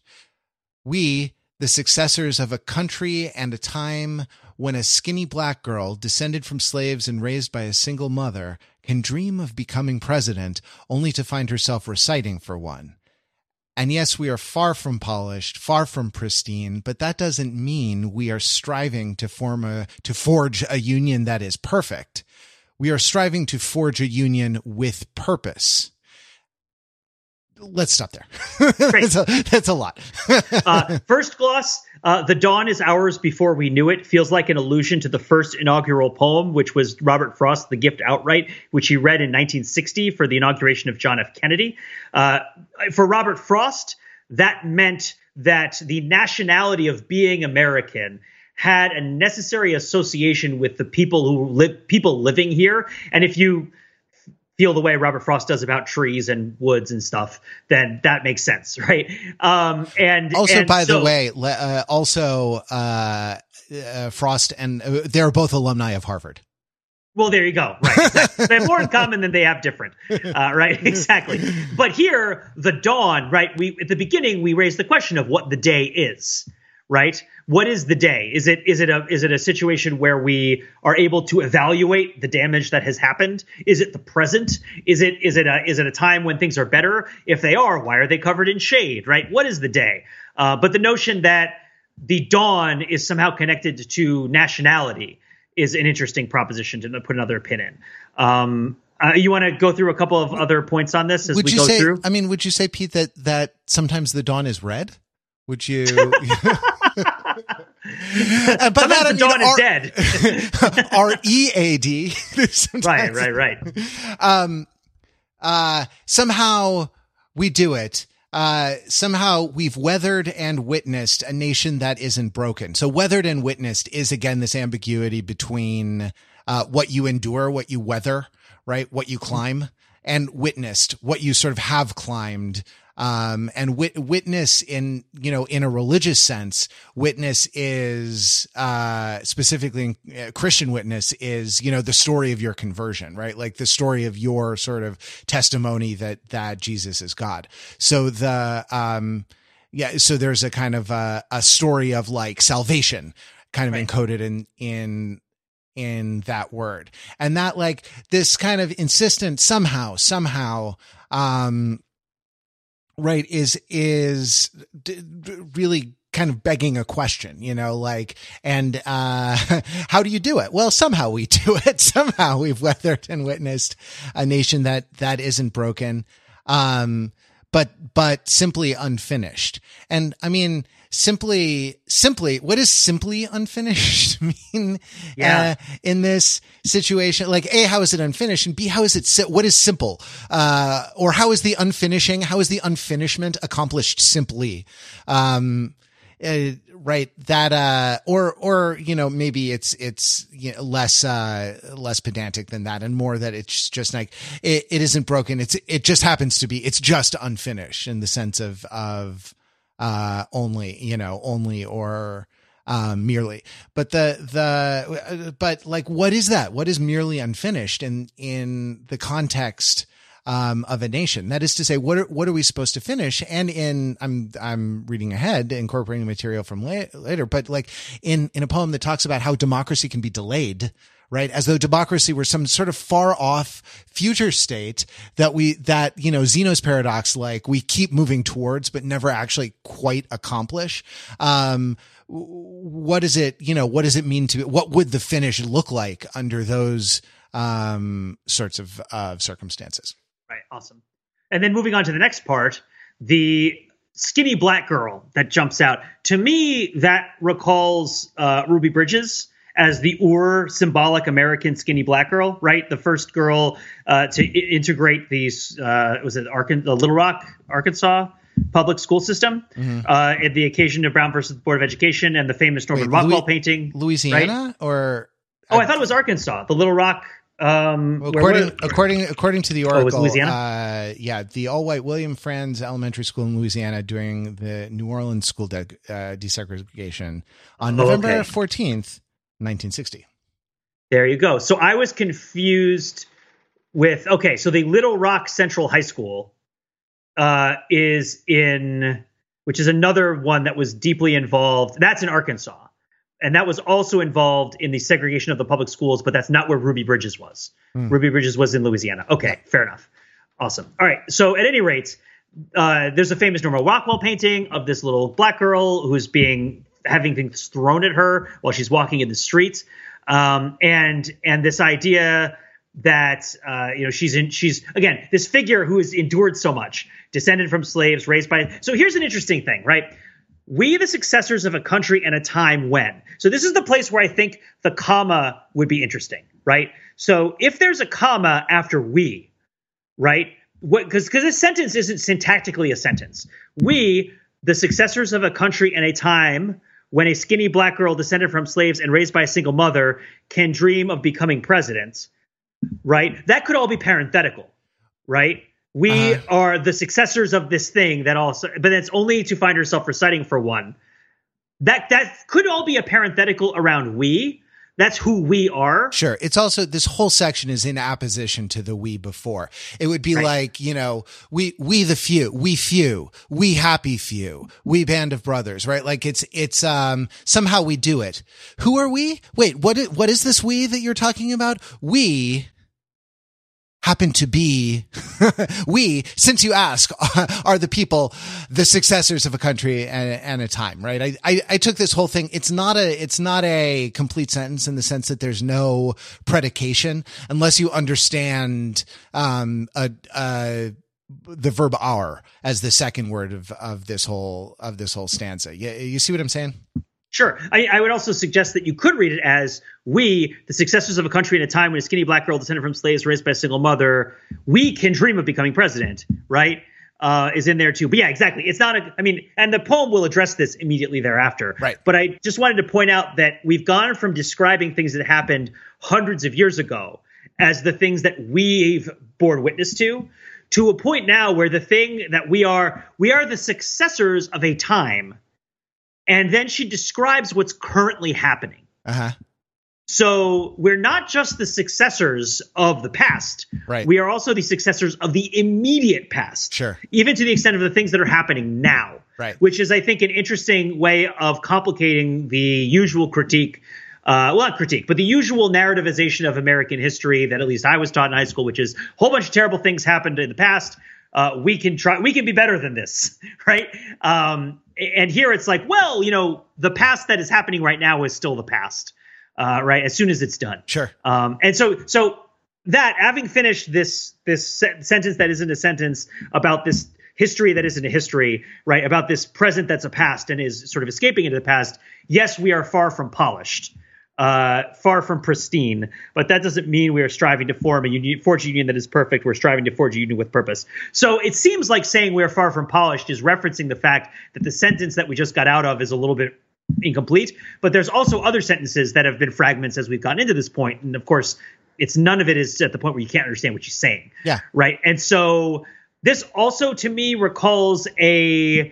We, the successors of a country and a time when a skinny black girl descended from slaves and raised by a single mother can dream of becoming president only to find herself reciting for one. And yes, we are far from polished, far from pristine, but that doesn't mean we are striving to forge a union that is perfect. We are striving to forge a union with purpose. Let's stop there. That's a lot. First gloss, the dawn is hours before we knew it, feels like an allusion to the first inaugural poem, which was Robert Frost's The Gift Outright, which he read in 1960 for the inauguration of John F. Kennedy. For Robert Frost, that meant that the nationality of being American had a necessary association with the people living here. And if you feel the way Robert Frost does about trees and woods and stuff, then that makes sense, right? And by the way, Frost and they're both alumni of Harvard. Well, there you go. Right, exactly. They have more in common than they have different. Right, exactly. But here, the dawn, right? At the beginning, we raised the question of what the day is, right? What is the day? Is it a situation where we are able to evaluate the damage that has happened? Is it the present? Is it a time when things are better? If they are, why are they covered in shade? Right? What is the day? But the notion that the dawn is somehow connected to nationality is an interesting proposition to put another pin in. You want to go through a couple of other points on this as we go through? I mean, would you say, Pete, that sometimes the dawn is red? Would you? But that dawn is dead. R-E-A-D. Right. Somehow we do it. Somehow we've weathered and witnessed a nation that isn't broken. So weathered and witnessed is, again, this ambiguity between what you endure, what you weather, right, what you climb, and witnessed, what you sort of have climbed. And witness in a religious sense, witness is, specifically Christian witness is, the story of your conversion, right? Like the story of your sort of testimony that Jesus is God. So so there's a kind of a story of like salvation kind of encoded in that word. And that like this kind of insistent somehow, right, is really kind of begging a question, how do you do it? Well, somehow we do it. Somehow we've weathered and witnessed a nation that isn't broken, but simply unfinished. And I mean, simply, what does simply unfinished mean in this situation? Like, A, how is it unfinished? And B, what is simple? Or how is the unfinishment accomplished simply? Right. That, maybe it's less pedantic than that and more that it's just like, it isn't broken. It just happens to be, it's just unfinished in the sense of merely, but what is that? What is merely unfinished in the context of a nation? That is to say, what are we supposed to finish? And I'm reading ahead, incorporating material from later, but like in a poem that talks about how democracy can be delayed, right? As though democracy were some sort of far off future state that Zeno's paradox, like we keep moving towards, but never actually quite accomplish. What does it mean what would the finish look like under those sorts of circumstances? Right. Awesome. And then moving on to the next part, the skinny black girl that jumps out. To me, that recalls Ruby Bridges as the symbolic American skinny black girl, right? The first girl to integrate the Little Rock, Arkansas public school system at the occasion of Brown versus the Board of Education and the famous Norman Rockwell painting. Louisiana, right? Or? Oh, I thought it was Arkansas, the Little Rock. According to the Oracle, the all-white William Franz Elementary School in Louisiana during the New Orleans school desegregation on November 14th, 1960. There you go. So I was confused with, so the Little Rock Central High School which is another one that was deeply involved. That's in Arkansas. And that was also involved in the segregation of the public schools, but that's not where Ruby Bridges was. Ruby Bridges was in Louisiana. Okay, fair enough. Awesome. All right. So at any rate, there's a famous Norman Rockwell painting of this little black girl who's having things thrown at her while she's walking in the street. And this idea that, she's again, this figure who has endured so much, descended from slaves, raised by. So here's an interesting thing, right? We, the successors of a country and a time when. So this is the place where I think the comma would be interesting, right? So if there's a comma after we, right? Because this sentence isn't syntactically a sentence. We, the successors of a country and a time when a skinny black girl descended from slaves and raised by a single mother can dream of becoming presidents, right? That could all be parenthetical, right? We are the successors of this thing that also, but it's only to find herself reciting for one. That could all be a parenthetical around we. That's who we are. Sure. It's also, this whole section is in opposition to the we before. It would be right. Like, we the few, we happy few, we band of brothers, right? Like it's somehow we do it. Who are we? Wait, what is this we that you're talking about? We happen to be, we, since you ask, are the people, the successors of a country and a time, right? I took this whole thing. It's not a complete sentence in the sense that there's no predication unless you understand, the verb are as the second word of this whole stanza. You see what I'm saying? Sure. I would also suggest that you could read it as we, the successors of a country in a time when a skinny black girl descended from slaves raised by a single mother, we can dream of becoming president, right? Is in there too. But yeah, exactly. It's not and the poem will address this immediately thereafter. Right. But I just wanted to point out that we've gone from describing things that happened hundreds of years ago as the things that we've borne witness to a point now where the thing that we are the successors of a time. And then she describes what's currently happening. Uh-huh. So we're not just the successors of the past. Right. We are also the successors of the immediate past. Sure. Even to the extent of the things that are happening now. Right. Which is, I think, an interesting way of complicating the usual critique. Well, not critique, but the usual narrativization of American history that at least I was taught in high school, which is a whole bunch of terrible things happened in the past. We can be better than this, right? And here it's like, well, the past that is happening right now is still the past, right? As soon as it's done. Sure. And so that, having finished this sentence that isn't a sentence about this history that isn't a history, right? About this present that's a past and is sort of escaping into the past. Yes, we are far from polished, far from pristine, but that doesn't mean we are striving to form a union, forge a union that is perfect. We're striving to forge a union with purpose. So it seems like saying we are far from polished is referencing the fact that the sentence that we just got out of is a little bit incomplete, but there's also other sentences that have been fragments as we've gotten into this point. And of course, it's none of it is at the point where you can't understand what she's saying. Yeah. Right. And so this also to me recalls an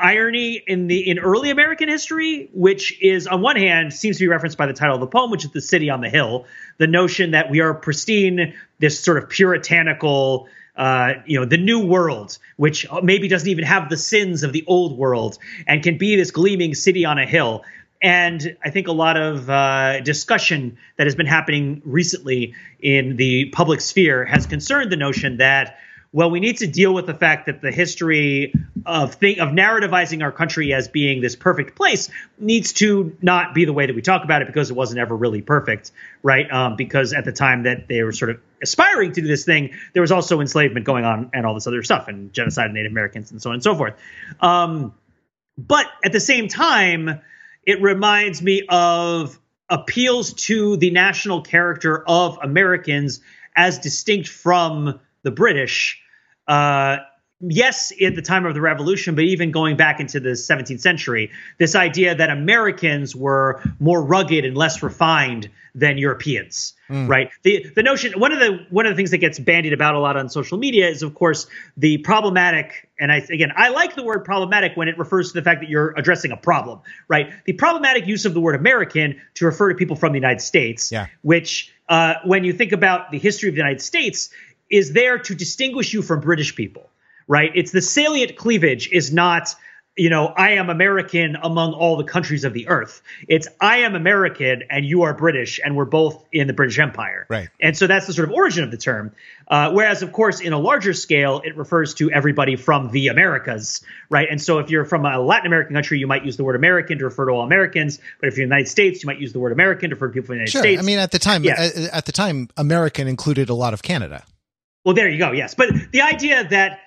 irony in early American history, which is on one hand seems to be referenced by the title of the poem, which is The City on the Hill, the notion that we are pristine, this sort of puritanical, the new world, which maybe doesn't even have the sins of the old world and can be this gleaming city on a hill. And I think a lot of discussion that has been happening recently in the public sphere has concerned the notion that, well, we need to deal with the fact that the history of narrativizing our country as being this perfect place needs to not be the way that we talk about it because it wasn't ever really perfect, right? Because at the time that they were sort of aspiring to do this thing, there was also enslavement going on and all this other stuff and genocide of Native Americans and so on and so forth. But at the same time, it reminds me of appeals to the national character of Americans as distinct from the British. Yes, at the time of the Revolution, but even going back into the 17th century, this idea that Americans were more rugged and less refined than Europeans, right? The notion, one of the things that gets bandied about a lot on social media is, of course, the problematic. And I like the word problematic when it refers to the fact that you're addressing a problem, right? The problematic use of the word American to refer to people from the United States, yeah. Which when you think about the history of the United States, is there to distinguish you from British people, right? It's the salient cleavage is not you know, I am American among all the countries of the earth. It's I am American and you are British and we're both in the British Empire. Right. And so that's the sort of origin of the term. Whereas, of course, in a larger scale, it refers to everybody from the Americas. Right. And so if you're from a Latin American country, you might use the word American to refer to all Americans. But if you're in the United States, you might use the word American to refer to people from the United States. I mean, at the time, American included a lot of Canada. Well, there you go. Yes. But the idea that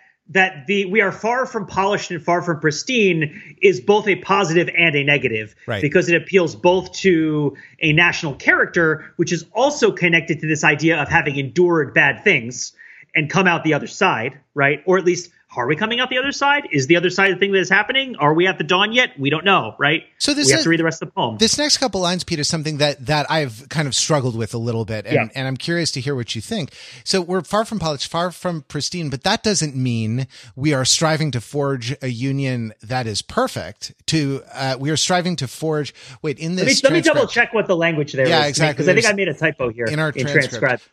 we are far from polished and far from pristine is both a positive and a negative, right? Because it appeals both to a national character, which is also connected to this idea of having endured bad things and come out the other side, right? Or at least, are we coming out the other side? Is the other side the thing that is happening? Are we at the dawn yet? We don't know, right? So we have to read the rest of the poem. This next couple lines, Pete, is something that I've kind of struggled with a little bit, and I'm curious to hear what you think. So we're far from polished, far from pristine, but that doesn't mean we are striving to forge a union that is perfect. We are striving to forge. Wait, in this, let me double check what the language there is. Yeah, exactly. Because I think I made a typo here in our transcript.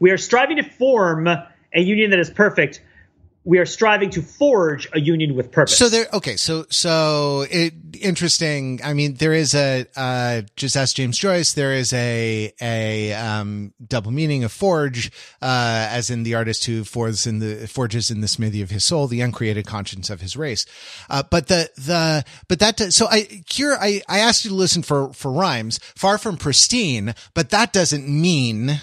We are striving to form a union that is perfect. We are striving to forge a union with purpose. So there, okay. So it, interesting. I mean, there is just ask James Joyce. There is a double meaning of forge, as in the artist who forges in the smithy of his soul, the uncreated conscience of his race. I asked you to listen for rhymes, far from pristine, but that doesn't mean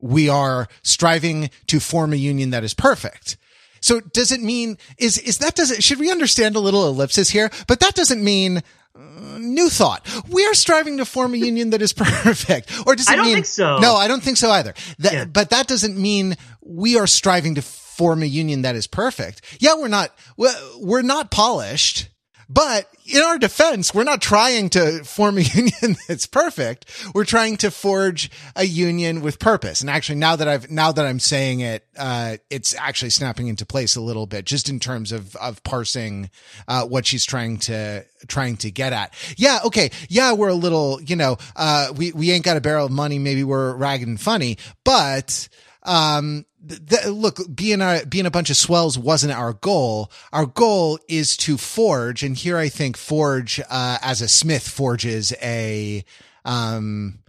we are striving to form a union that is perfect. So does it mean should we understand a little ellipsis here? But that doesn't mean new thought. We are striving to form a union that is perfect. Or does it mean? I don't think so. No, I don't think so either. But that doesn't mean we are striving to form a union that is perfect. Yeah, we're not polished. But in our defense, we're not trying to form a union that's perfect. We're trying to forge a union with purpose. And actually, now that I'm saying it, it's actually snapping into place a little bit, just in terms of parsing what she's trying to get at. Yeah, okay. Yeah, we're a little, we ain't got a barrel of money. Maybe we're ragged and funny, but look, being a bunch of swells wasn't our goal. Our goal is to forge, and here I think forge as a smith forges or actually Arnold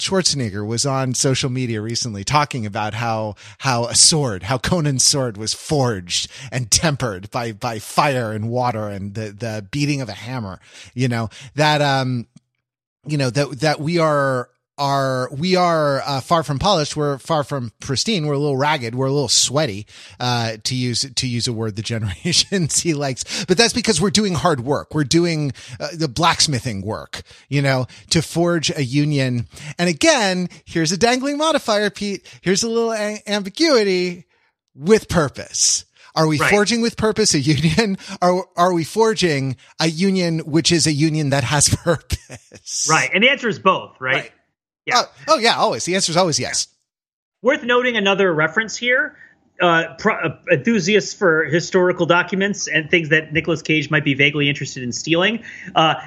Schwarzenegger was on social media recently talking about how Conan's sword was forged and tempered by fire and water and the beating of a hammer. That we are far from polished. We're far from pristine. We're a little ragged. We're a little sweaty, to use a word the Generation Z likes, but that's because we're doing hard work. We're doing the blacksmithing work, to forge a union. And again, here's a dangling modifier, Pete. Here's a little ambiguity with purpose. Are we forging with purpose a union? Are we forging a union, which is a union that has purpose? Right. And the answer is both, right? Yeah. Oh, yeah, always. The answer is always yes. Worth noting another reference here. Enthusiasts for historical documents and things that Nicolas Cage might be vaguely interested in stealing.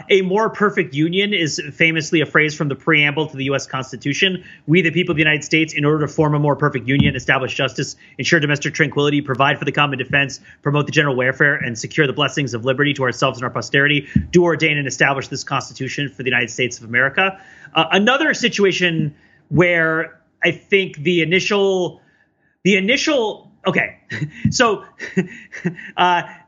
A more perfect union is famously a phrase from the preamble to the U.S. Constitution. We, the people of the United States, in order to form a more perfect union, establish justice, ensure domestic tranquility, provide for the common defense, promote the general welfare, and secure the blessings of liberty to ourselves and our posterity, do ordain and establish this Constitution for the United States of America. Another situation where I think the initial okay, so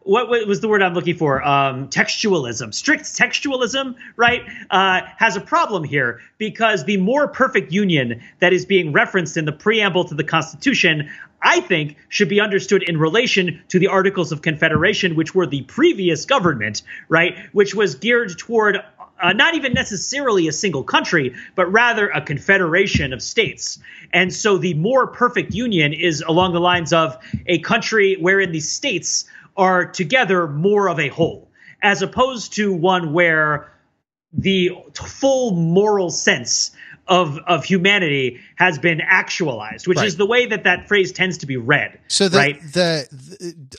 what was the word I'm looking for? Textualism, strict textualism, right, has a problem here because the more perfect union that is being referenced in the preamble to the Constitution, I think, should be understood in relation to the Articles of Confederation, which were the previous government, right, which was geared toward not even necessarily a single country, but rather a confederation of states. And so the more perfect union is along the lines of a country wherein the states are together more of a whole, as opposed to one where the full moral sense of humanity has been actualized, which is the way that phrase tends to be read. So a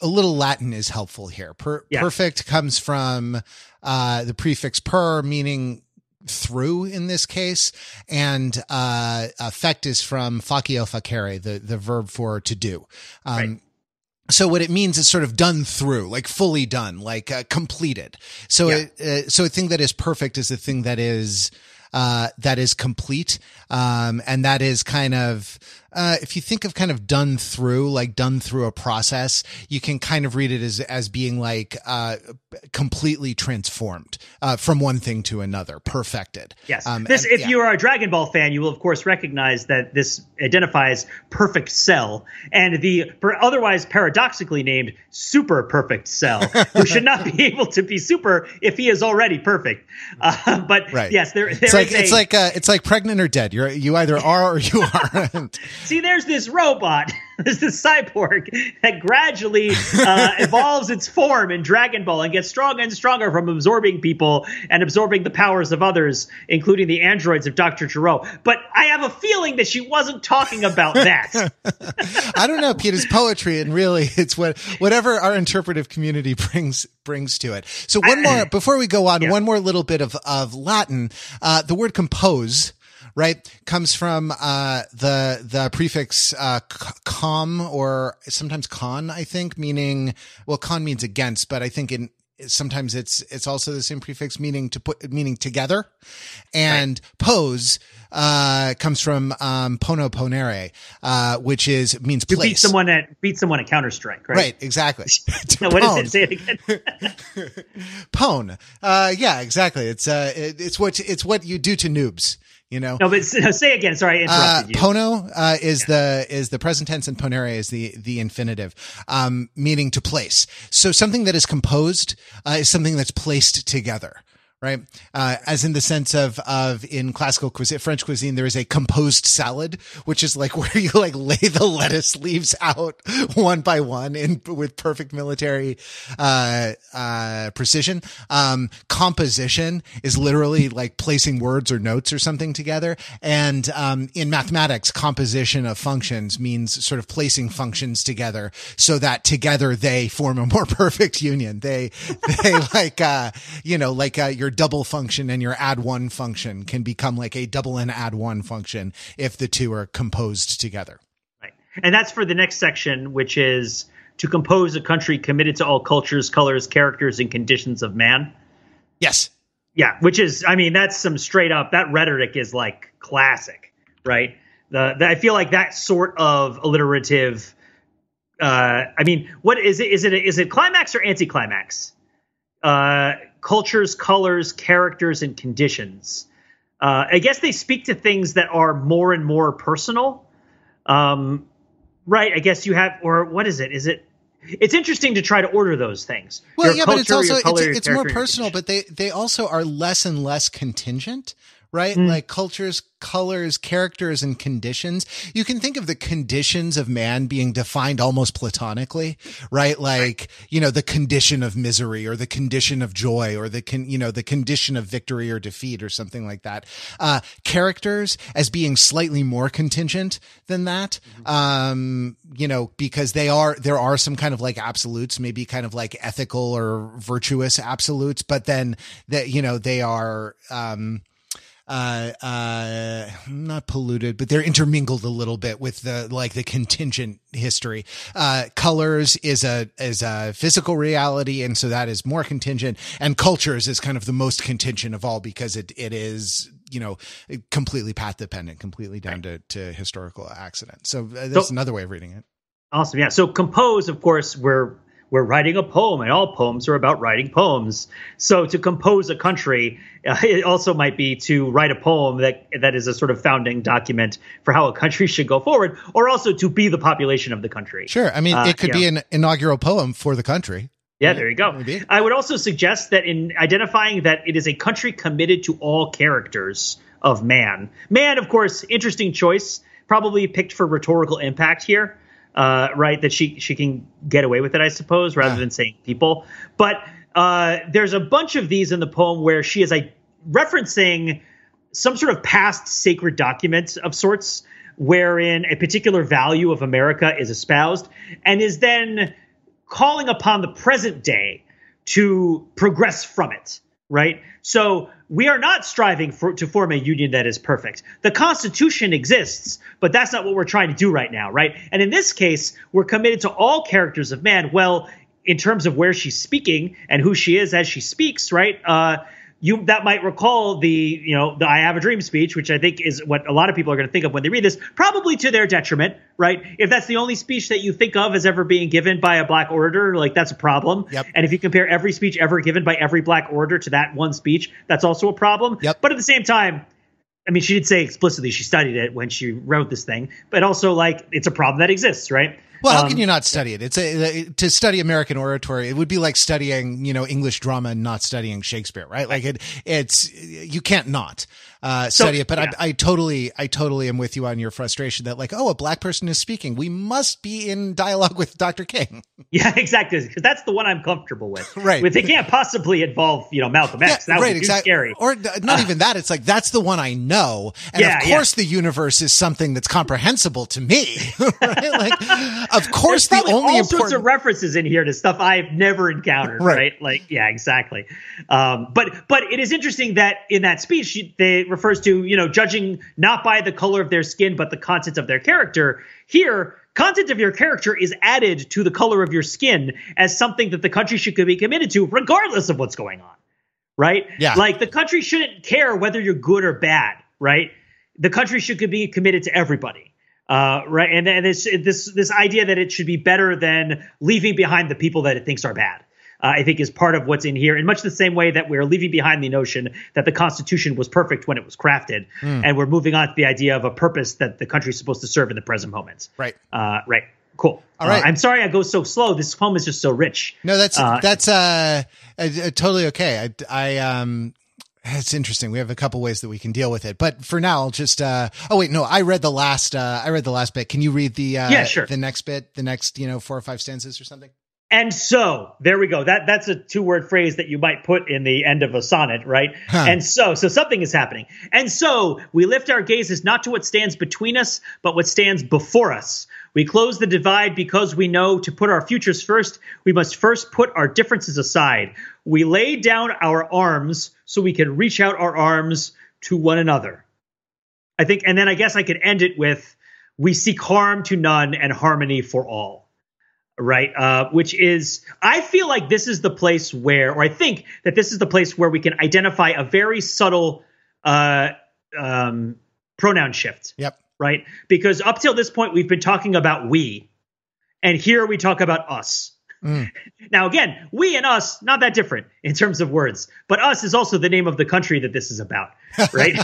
little Latin is helpful here. Perfect comes from the prefix per, meaning through in this case, and affect is from facio facere, the verb for to do. So what it means is sort of done through, like fully done, like completed. So, yeah. So a thing that is perfect is a thing that is complete. And that is kind of, if you think of kind of done through, like done through a process, you can kind of read it as being like, completely transformed, from one thing to another, perfected. Yes. If you are a Dragon Ball fan, you will of course recognize that this identifies Perfect Cell and the otherwise paradoxically named Super Perfect Cell, who should not be able to be super if he is already perfect. But right. Yes, it's like pregnant or dead. You either are or you aren't. See, there's this robot, there's this cyborg that gradually evolves its form in Dragon Ball and gets stronger and stronger from absorbing people and absorbing the powers of others, including the androids of Dr. Gero. But I have a feeling that she wasn't talking about that. I don't know, Pete. It's poetry, and really, it's whatever our interpretive community brings to it. So one more before we go on, yeah. One more little bit of Latin. The word compose. Right, comes from the prefix com, or sometimes con, I think, meaning, well, con means against, but I think sometimes it's also the same prefix meaning meaning together, and right. Pose comes from pono ponere, which means place. To beat someone at Counter-Strike, right? Right, exactly. No, what does it say again? Pwn. Yeah, exactly. It's what you do to noobs. You know, no, but say again. Sorry, I interrupted you. Pono is the present tense, and ponere is the infinitive, meaning to place. So something that is composed is something that's placed together, right? As in the sense of in classical cuisine, French cuisine, there is a composed salad, which is like where you like lay the lettuce leaves out one by one with perfect military precision. Composition is literally like placing words or notes or something together. And in mathematics, composition of functions means sort of placing functions together so that together they form a more perfect union. They your double function and your add one function can become like a double and add one function if the two are composed together. Right. And that's for the next section, which is to compose a country committed to all cultures, colors, characters, and conditions of man. Yes. Yeah. Which is, I mean, that's some straight up, that rhetoric is like classic, right? I feel like that sort of alliterative, I mean, what is it? Is it climax or anticlimax? Cultures, colors, characters, and conditions. I guess they speak to things that are more and more personal. Right. I guess you have, or what is it? It's interesting to try to order those things. Well, yeah, but it's also, it's more personal, but they also are less and less contingent, right? Mm. Like cultures, colors, characters, and conditions. You can think of the conditions of man being defined almost platonically, right? Like, you know, the condition of misery or the condition of joy or the condition of victory or defeat or something like that. Characters as being slightly more contingent than that. Because there are some kind of like absolutes, maybe kind of like ethical or virtuous absolutes, but then that, you know, they are, not polluted, but they're intermingled a little bit with the contingent history. Colors is a physical reality. And so that is more contingent, and cultures is kind of the most contingent of all because it is, you know, completely path dependent, completely down to historical accident. So that's another way of reading it. Awesome. Yeah. So compose, of course, we're writing a poem, and all poems are about writing poems. So to compose a country, it also might be to write a poem that is a sort of founding document for how a country should go forward, or also to be the population of the country. Sure. I mean, it could be an inaugural poem for the country. Yeah, there you go. Maybe. I would also suggest that in identifying that it is a country committed to all characters of man. Man, of course, interesting choice, probably picked for rhetorical impact here. Right, that she can get away with it, I suppose, rather than saying people. But there's a bunch of these in the poem where she is referencing some sort of past sacred document of sorts, wherein a particular value of America is espoused and is then calling upon the present day to progress from it, right? So we are not striving to form a union that is perfect. The Constitution exists, but that's not what we're trying to do right now, right? And in this case, we're committed to all characters of man. Well, in terms of where she's speaking and who she is as she speaks, right? That might recall the I Have a Dream speech, which I think is what a lot of people are going to think of when they read this, probably to their detriment, right? If that's the only speech that you think of as ever being given by a black orator, like that's a problem. Yep. And if you compare every speech ever given by every black orator to that one speech, that's also a problem. Yep. But at the same time, I mean, she did say explicitly she studied it when she wrote this thing, but also like it's a problem that exists, right? Well, how can you not study it? To study American oratory, it would be like studying, English drama and not studying Shakespeare, right? Like it's you can't not study it. But yeah. I totally am with you on your frustration that like, oh, a black person is speaking. We must be in dialogue with Dr. King. Yeah, exactly. Because that's the one I'm comfortable with. Right. They can't possibly involve, Malcolm X. Yeah, that would be scary. Or not even that. It's like, that's the one I know. And of course, the universe is something that's comprehensible to me. Right? Like, of course, the only all sorts of references in here to stuff I've never encountered, right? Like, yeah, exactly. But it is interesting that in that speech, it refers to, judging not by the color of their skin, but the content of their character. Here, content of your character is added to the color of your skin as something that the country should be committed to, regardless of what's going on, right? Yeah. Like, the country shouldn't care whether you're good or bad, right? The country should be committed to everybody. Right. And it's this idea that it should be better than leaving behind the people that it thinks are bad, I think is part of what's in here, in much the same way that we're leaving behind the notion that the Constitution was perfect when it was crafted. And we're moving on to the idea of a purpose that the country is supposed to serve in the present moment. Right. Right. Cool. All right. I'm sorry I go so slow. This poem is just so rich. No, that's totally okay. It's interesting. We have a couple ways that we can deal with it, but for now, I'll just. I read the last bit. Can you read the? Yeah, sure. The next bit, the next 4 or 5 stanzas or something. And so there we go. That's a 2-word phrase that you might put in the end of a sonnet, right? Huh. And so something is happening. And so we lift our gazes not to what stands between us, but what stands before us. We close the divide because we know to put our futures first, we must first put our differences aside. We lay down our arms so we can reach out our arms to one another. I think, and then I guess I could end it with, we seek harm to none and harmony for all. Right. Which is, I feel like this is the place where, or I think that this is the place where we can identify a very subtle pronoun shift. Yep. Right. Because up till this point, we've been talking about we, and here we talk about us. Mm. Now, again, we and us, not that different in terms of words, but us is also the name of the country that this is about. Right.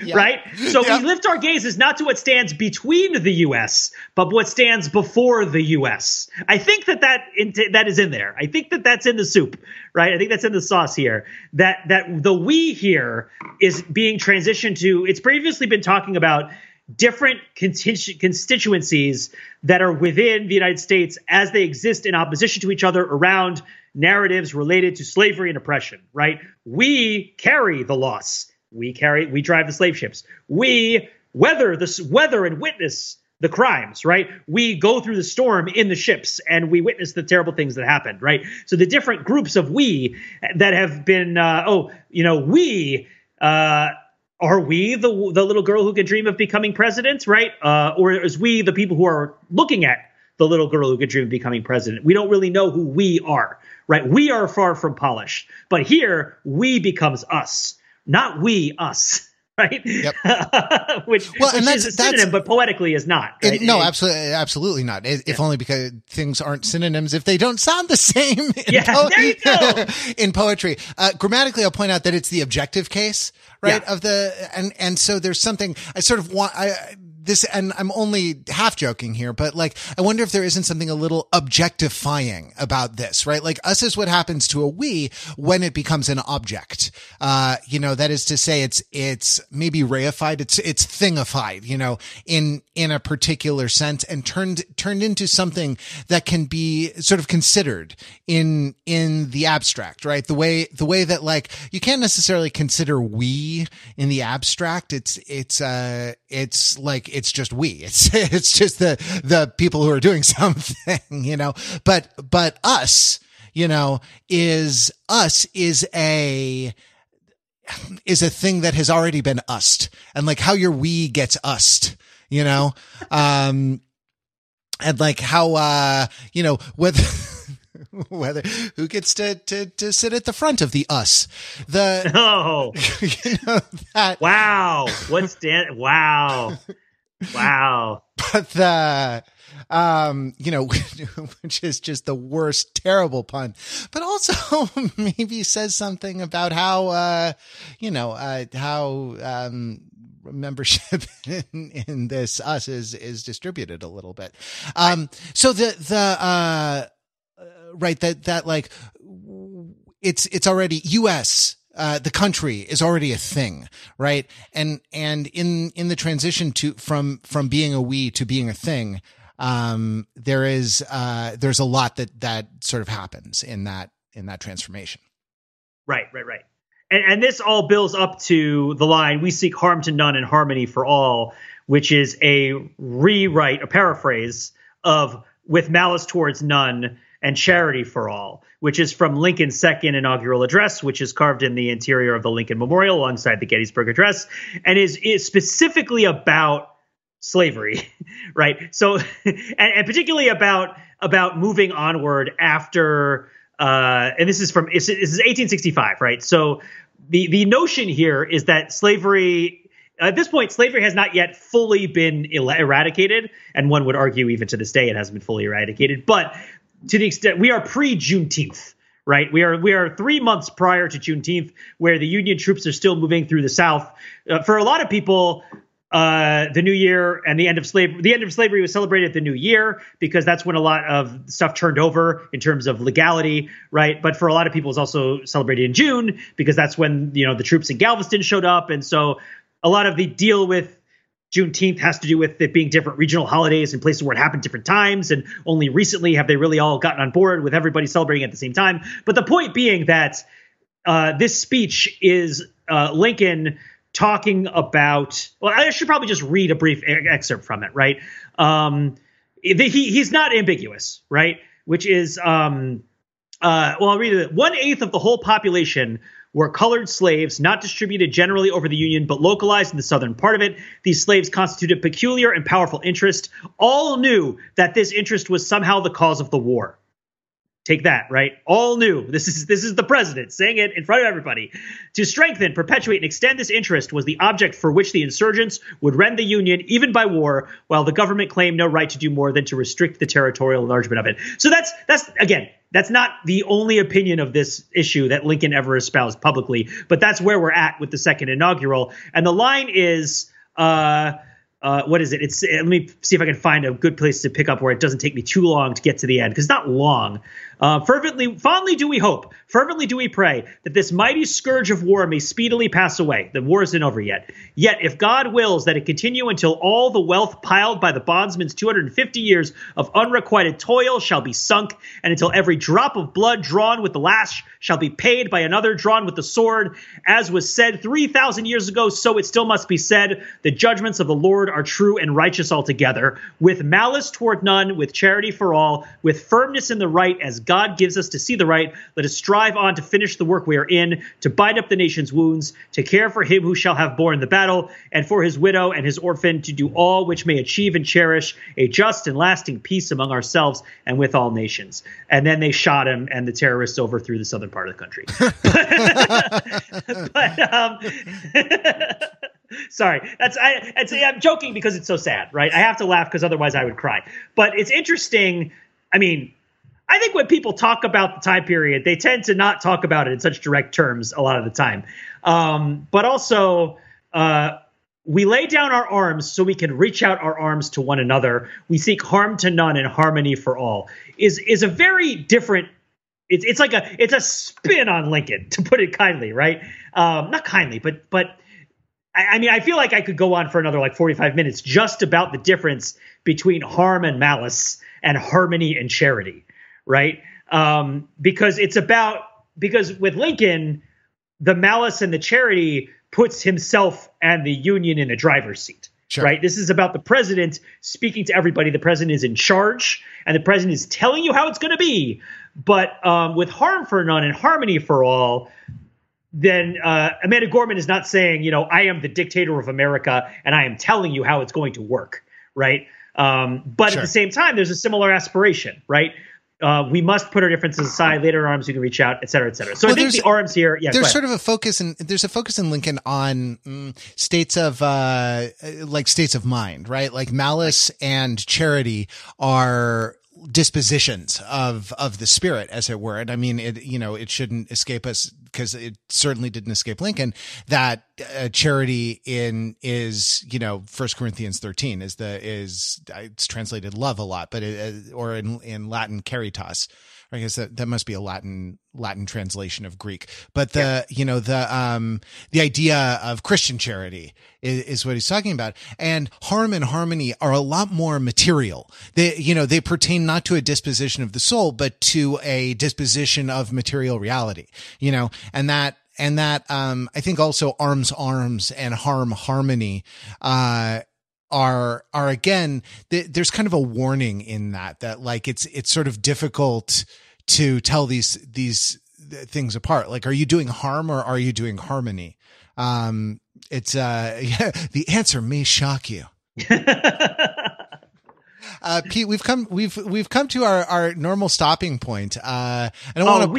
Yep. Right. So we lift our gazes not to what stands between the U.S., but what stands before the U.S. I think that is in there. I think that's in the soup. Right. I think that's in the sauce here, that the we here is being transitioned to. It's previously been talking about different constituencies that are within the United States as they exist in opposition to each other around narratives related to slavery and oppression. Right. We carry the loss. We drive the slave ships. We weather and witness the crimes, right? We go through the storm in the ships and we witness the terrible things that happened, right? So the different groups of we that have been, are we the little girl who can dream of becoming president, right? Or is we the people who are looking at the little girl who could dream of becoming president? We don't really know who we are, right? We are far from polished, but here we becomes us. Not we, us, right? Yep. which is a synonym, but poetically is not. Right? No, absolutely not. If only because things aren't synonyms if they don't sound the same there you go. In poetry. Grammatically, I'll point out that it's the objective case, right? Yeah. And so there's something I sort of want. This, and I'm only half joking here, but like, I wonder if there isn't something a little objectifying about this, right? Like, us is what happens to a we when it becomes an object. That is to say, it's maybe reified, it's thingified, in a particular sense, and turned into something that can be sort of considered in the abstract, right? The way that like, you can't necessarily consider we in the abstract. It's like, it's just we. It's just the people who are doing something, But us you know, is us is a thing that has already been used, and like how your we gets used, you know, and like how, you know, whether who gets to sit at the front of the us, the, oh, you know, that. Wow. What's that? Wow. But the, you know, which is just the worst, terrible pun, but also maybe says something about how, you know, how, membership in this us is distributed a little bit. So right. That like it's already US, the country is already a thing, right? And in the transition to, from being a we to being a thing, there's a lot that sort of happens in that transformation. Right. And this all builds up to the line, "We seek harm to none and harmony for all," which is a rewrite, a paraphrase of "with malice towards none and charity for all," which is from Lincoln's second inaugural address, which is carved in the interior of the Lincoln Memorial alongside the Gettysburg Address, and is specifically about slavery, right? So, and particularly about moving onward after. And this is 1865, right? So the notion here is that slavery, at this point, slavery has not yet fully been eradicated. And one would argue even to this day, it hasn't been fully eradicated. But to the extent we are pre-Juneteenth, right? We are 3 months prior to Juneteenth, where the Union troops are still moving through the South. For a lot of people, the new year and the end of slavery. The end of slavery was celebrated the new year because that's when a lot of stuff turned over in terms of legality, right? But for a lot of people, it's also celebrated in June because that's when, you know, the troops in Galveston showed up. And so a lot of the deal with Juneteenth has to do with it being different regional holidays in places where it happened different times. And only recently have they really all gotten on board with everybody celebrating at the same time. But the point being that this speech is Lincoln talking about, well, I should probably just read a brief excerpt from it, right? He's not ambiguous, right? Which is, well, I'll read it. "1/8 of the whole population were colored slaves, not distributed generally over the Union, but localized in the southern part of it. These slaves constituted peculiar and powerful interest. All knew that this interest was somehow the cause of the war." Take that, right? All knew. This is the president saying it in front of everybody. "To strengthen, perpetuate, and extend this interest was the object for which the insurgents would rend the Union, even by war, while the government claimed no right to do more than to restrict the territorial enlargement of it." So that's not the only opinion of this issue that Lincoln ever espoused publicly, but that's where we're at with the second inaugural. And the line is, what is it? It's, let me see if I can find a good place to pick up where it doesn't take me too long to get to the end, because it's not long. Fondly do we hope, fervently do we pray that this mighty scourge of war may speedily pass away." The war isn't over yet. "Yet if God wills that it continue until all the wealth piled by the bondsman's 250 years of unrequited toil shall be sunk, and until every drop of blood drawn with the lash shall be paid by another drawn with the sword, as was said 3,000 years ago, so it still must be said, the judgments of the Lord are true and righteous altogether, with malice toward none, with charity for all, with firmness in the right, as God gives us to see the right. Let us strive on to finish the work we are in, to bind up the nation's wounds, to care for him who shall have borne the battle, and for his widow and his orphan, to do all which may achieve and cherish a just and lasting peace among ourselves and with all nations." And then they shot him, and the terrorists overthrew the southern part of the country. Sorry, I'm joking because it's so sad, right? I have to laugh because otherwise I would cry. But it's interesting. I mean, I think when people talk about the time period, they tend to not talk about it in such direct terms a lot of the time. But also, "We lay down our arms so we can reach out our arms to one another. We seek harm to none and harmony for all" is a very different. It's a spin on Lincoln, to put it kindly, right? Not kindly, but. I mean, I feel like I could go on for another like 45 minutes just about the difference between harm and malice and harmony and charity, right? Because with Lincoln, the malice and the charity puts himself and the Union in the driver's seat, Sure. Right. This is about the president speaking to everybody. The president is in charge and the president is telling you how it's going to be. But with harm for none and harmony for all, then Amanda Gorman is not saying, you know, I am the dictator of America and I am telling you how it's going to work. Right. But sure. At the same time, there's a similar aspiration. Right. We must put our differences aside. Later arms you can reach out, et cetera, et cetera. So well, I think the arms here, yeah, there's sort of a focus, and there's a focus in Lincoln on states of like states of mind, right? Like malice and charity are dispositions of the spirit, as it were. And I mean, it, you know, it shouldn't escape us, because it certainly didn't escape Lincoln, that charity is, you know, 1 Corinthians 13 it's translated love a lot, but it, or in Latin, caritas. I guess that must be a Latin translation of Greek, but you know, the idea of Christian charity is what he's talking about. And harm and harmony are a lot more material. They pertain not to a disposition of the soul, but to a disposition of material reality, you know, and that I think also arms and harmony, are again, there's kind of a warning in that like it's sort of difficult to tell these things apart. Like, are you doing harm or are you doing harmony? It's the answer may shock you. Pete, we've come to our normal stopping point. We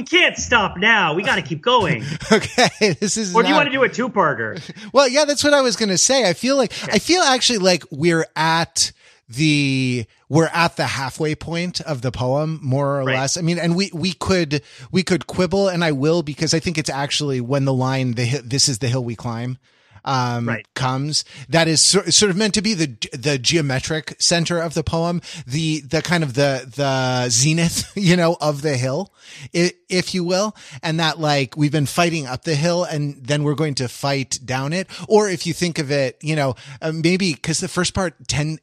can't stop now. We got to keep going. Okay, this is. Or do you want to do a two-parter? Well, yeah, that's what I was going to say. I feel actually like we're at the halfway point of the poem, more or less. I mean, and we could quibble, and I will, because I think it's actually when the line "This is the hill we climb." Comes, that is sort of meant to be the geometric center of the poem, the kind of the zenith, you know, of the hill, if you will. And that, like, we've been fighting up the hill and then we're going to fight down it. Or if you think of it, you know, maybe because the first part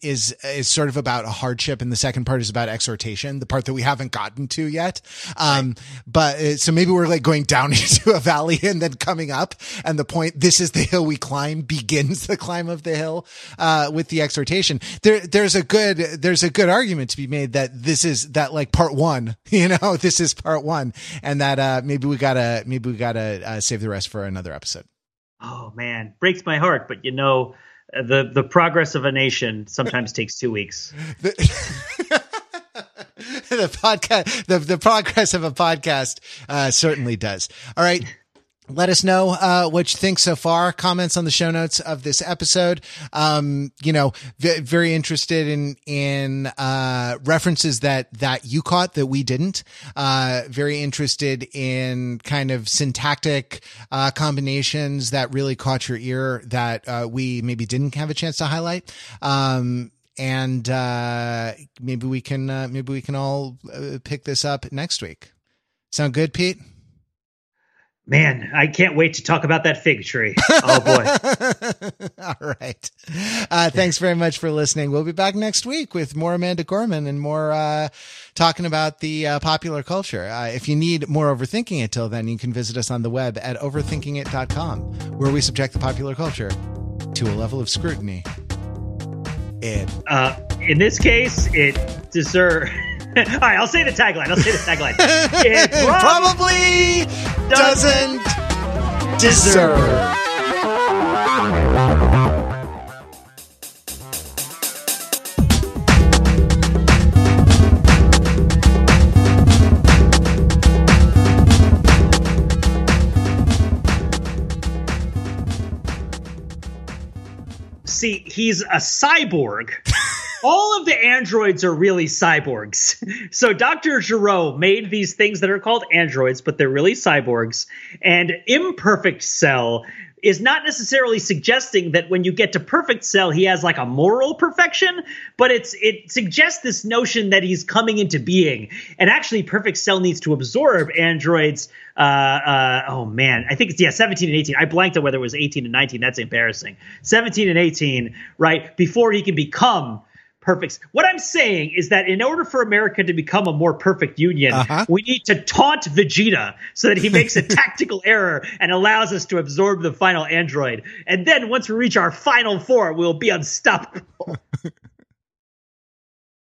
is sort of about a hardship and the second part is about exhortation, the part that we haven't gotten to yet. But so maybe we're like going down into a valley and then coming up, and the point, this is the hill we climb, begins the climb of the hill with the exhortation. There's a good argument to be made that this is that, like, part one, you know, this is part one, and that maybe we gotta save the rest for another episode. Oh man, breaks my heart, but you know, the progress of a nation sometimes takes 2 weeks. The progress of a podcast certainly does. All right. Let us know what you think so far. Comments on the show notes of this episode. You know, very interested in references that you caught that we didn't. Very interested in kind of syntactic combinations that really caught your ear that we maybe didn't have a chance to highlight. And maybe we can all pick this up next week. Sound good, Pete? Man, I can't wait to talk about that fig tree. Oh, boy. All right. Thanks very much for listening. We'll be back next week with more Amanda Gorman and more talking about the popular culture. If you need more Overthinking It till then, you can visit us on the web at overthinkingit.com, where we subject the popular culture to a level of scrutiny. In this case, it deserves... All right, I'll say the tagline. It probably doesn't deserve. See, he's a cyborg. All of the androids are really cyborgs. So Dr. Gero made these things that are called androids, but they're really cyborgs. And Imperfect Cell is not necessarily suggesting that when you get to Perfect Cell, he has like a moral perfection, but it suggests this notion that he's coming into being. And actually, Perfect Cell needs to absorb androids. I think it's 17 and 18. I blanked on whether it was 18 and 19. That's embarrassing. 17 and 18, right, before he can become perfect. What I'm saying is that in order for America to become a more perfect union, we need to taunt Vegeta so that he makes a tactical error and allows us to absorb the final android. And then once we reach our final four, we'll be unstoppable.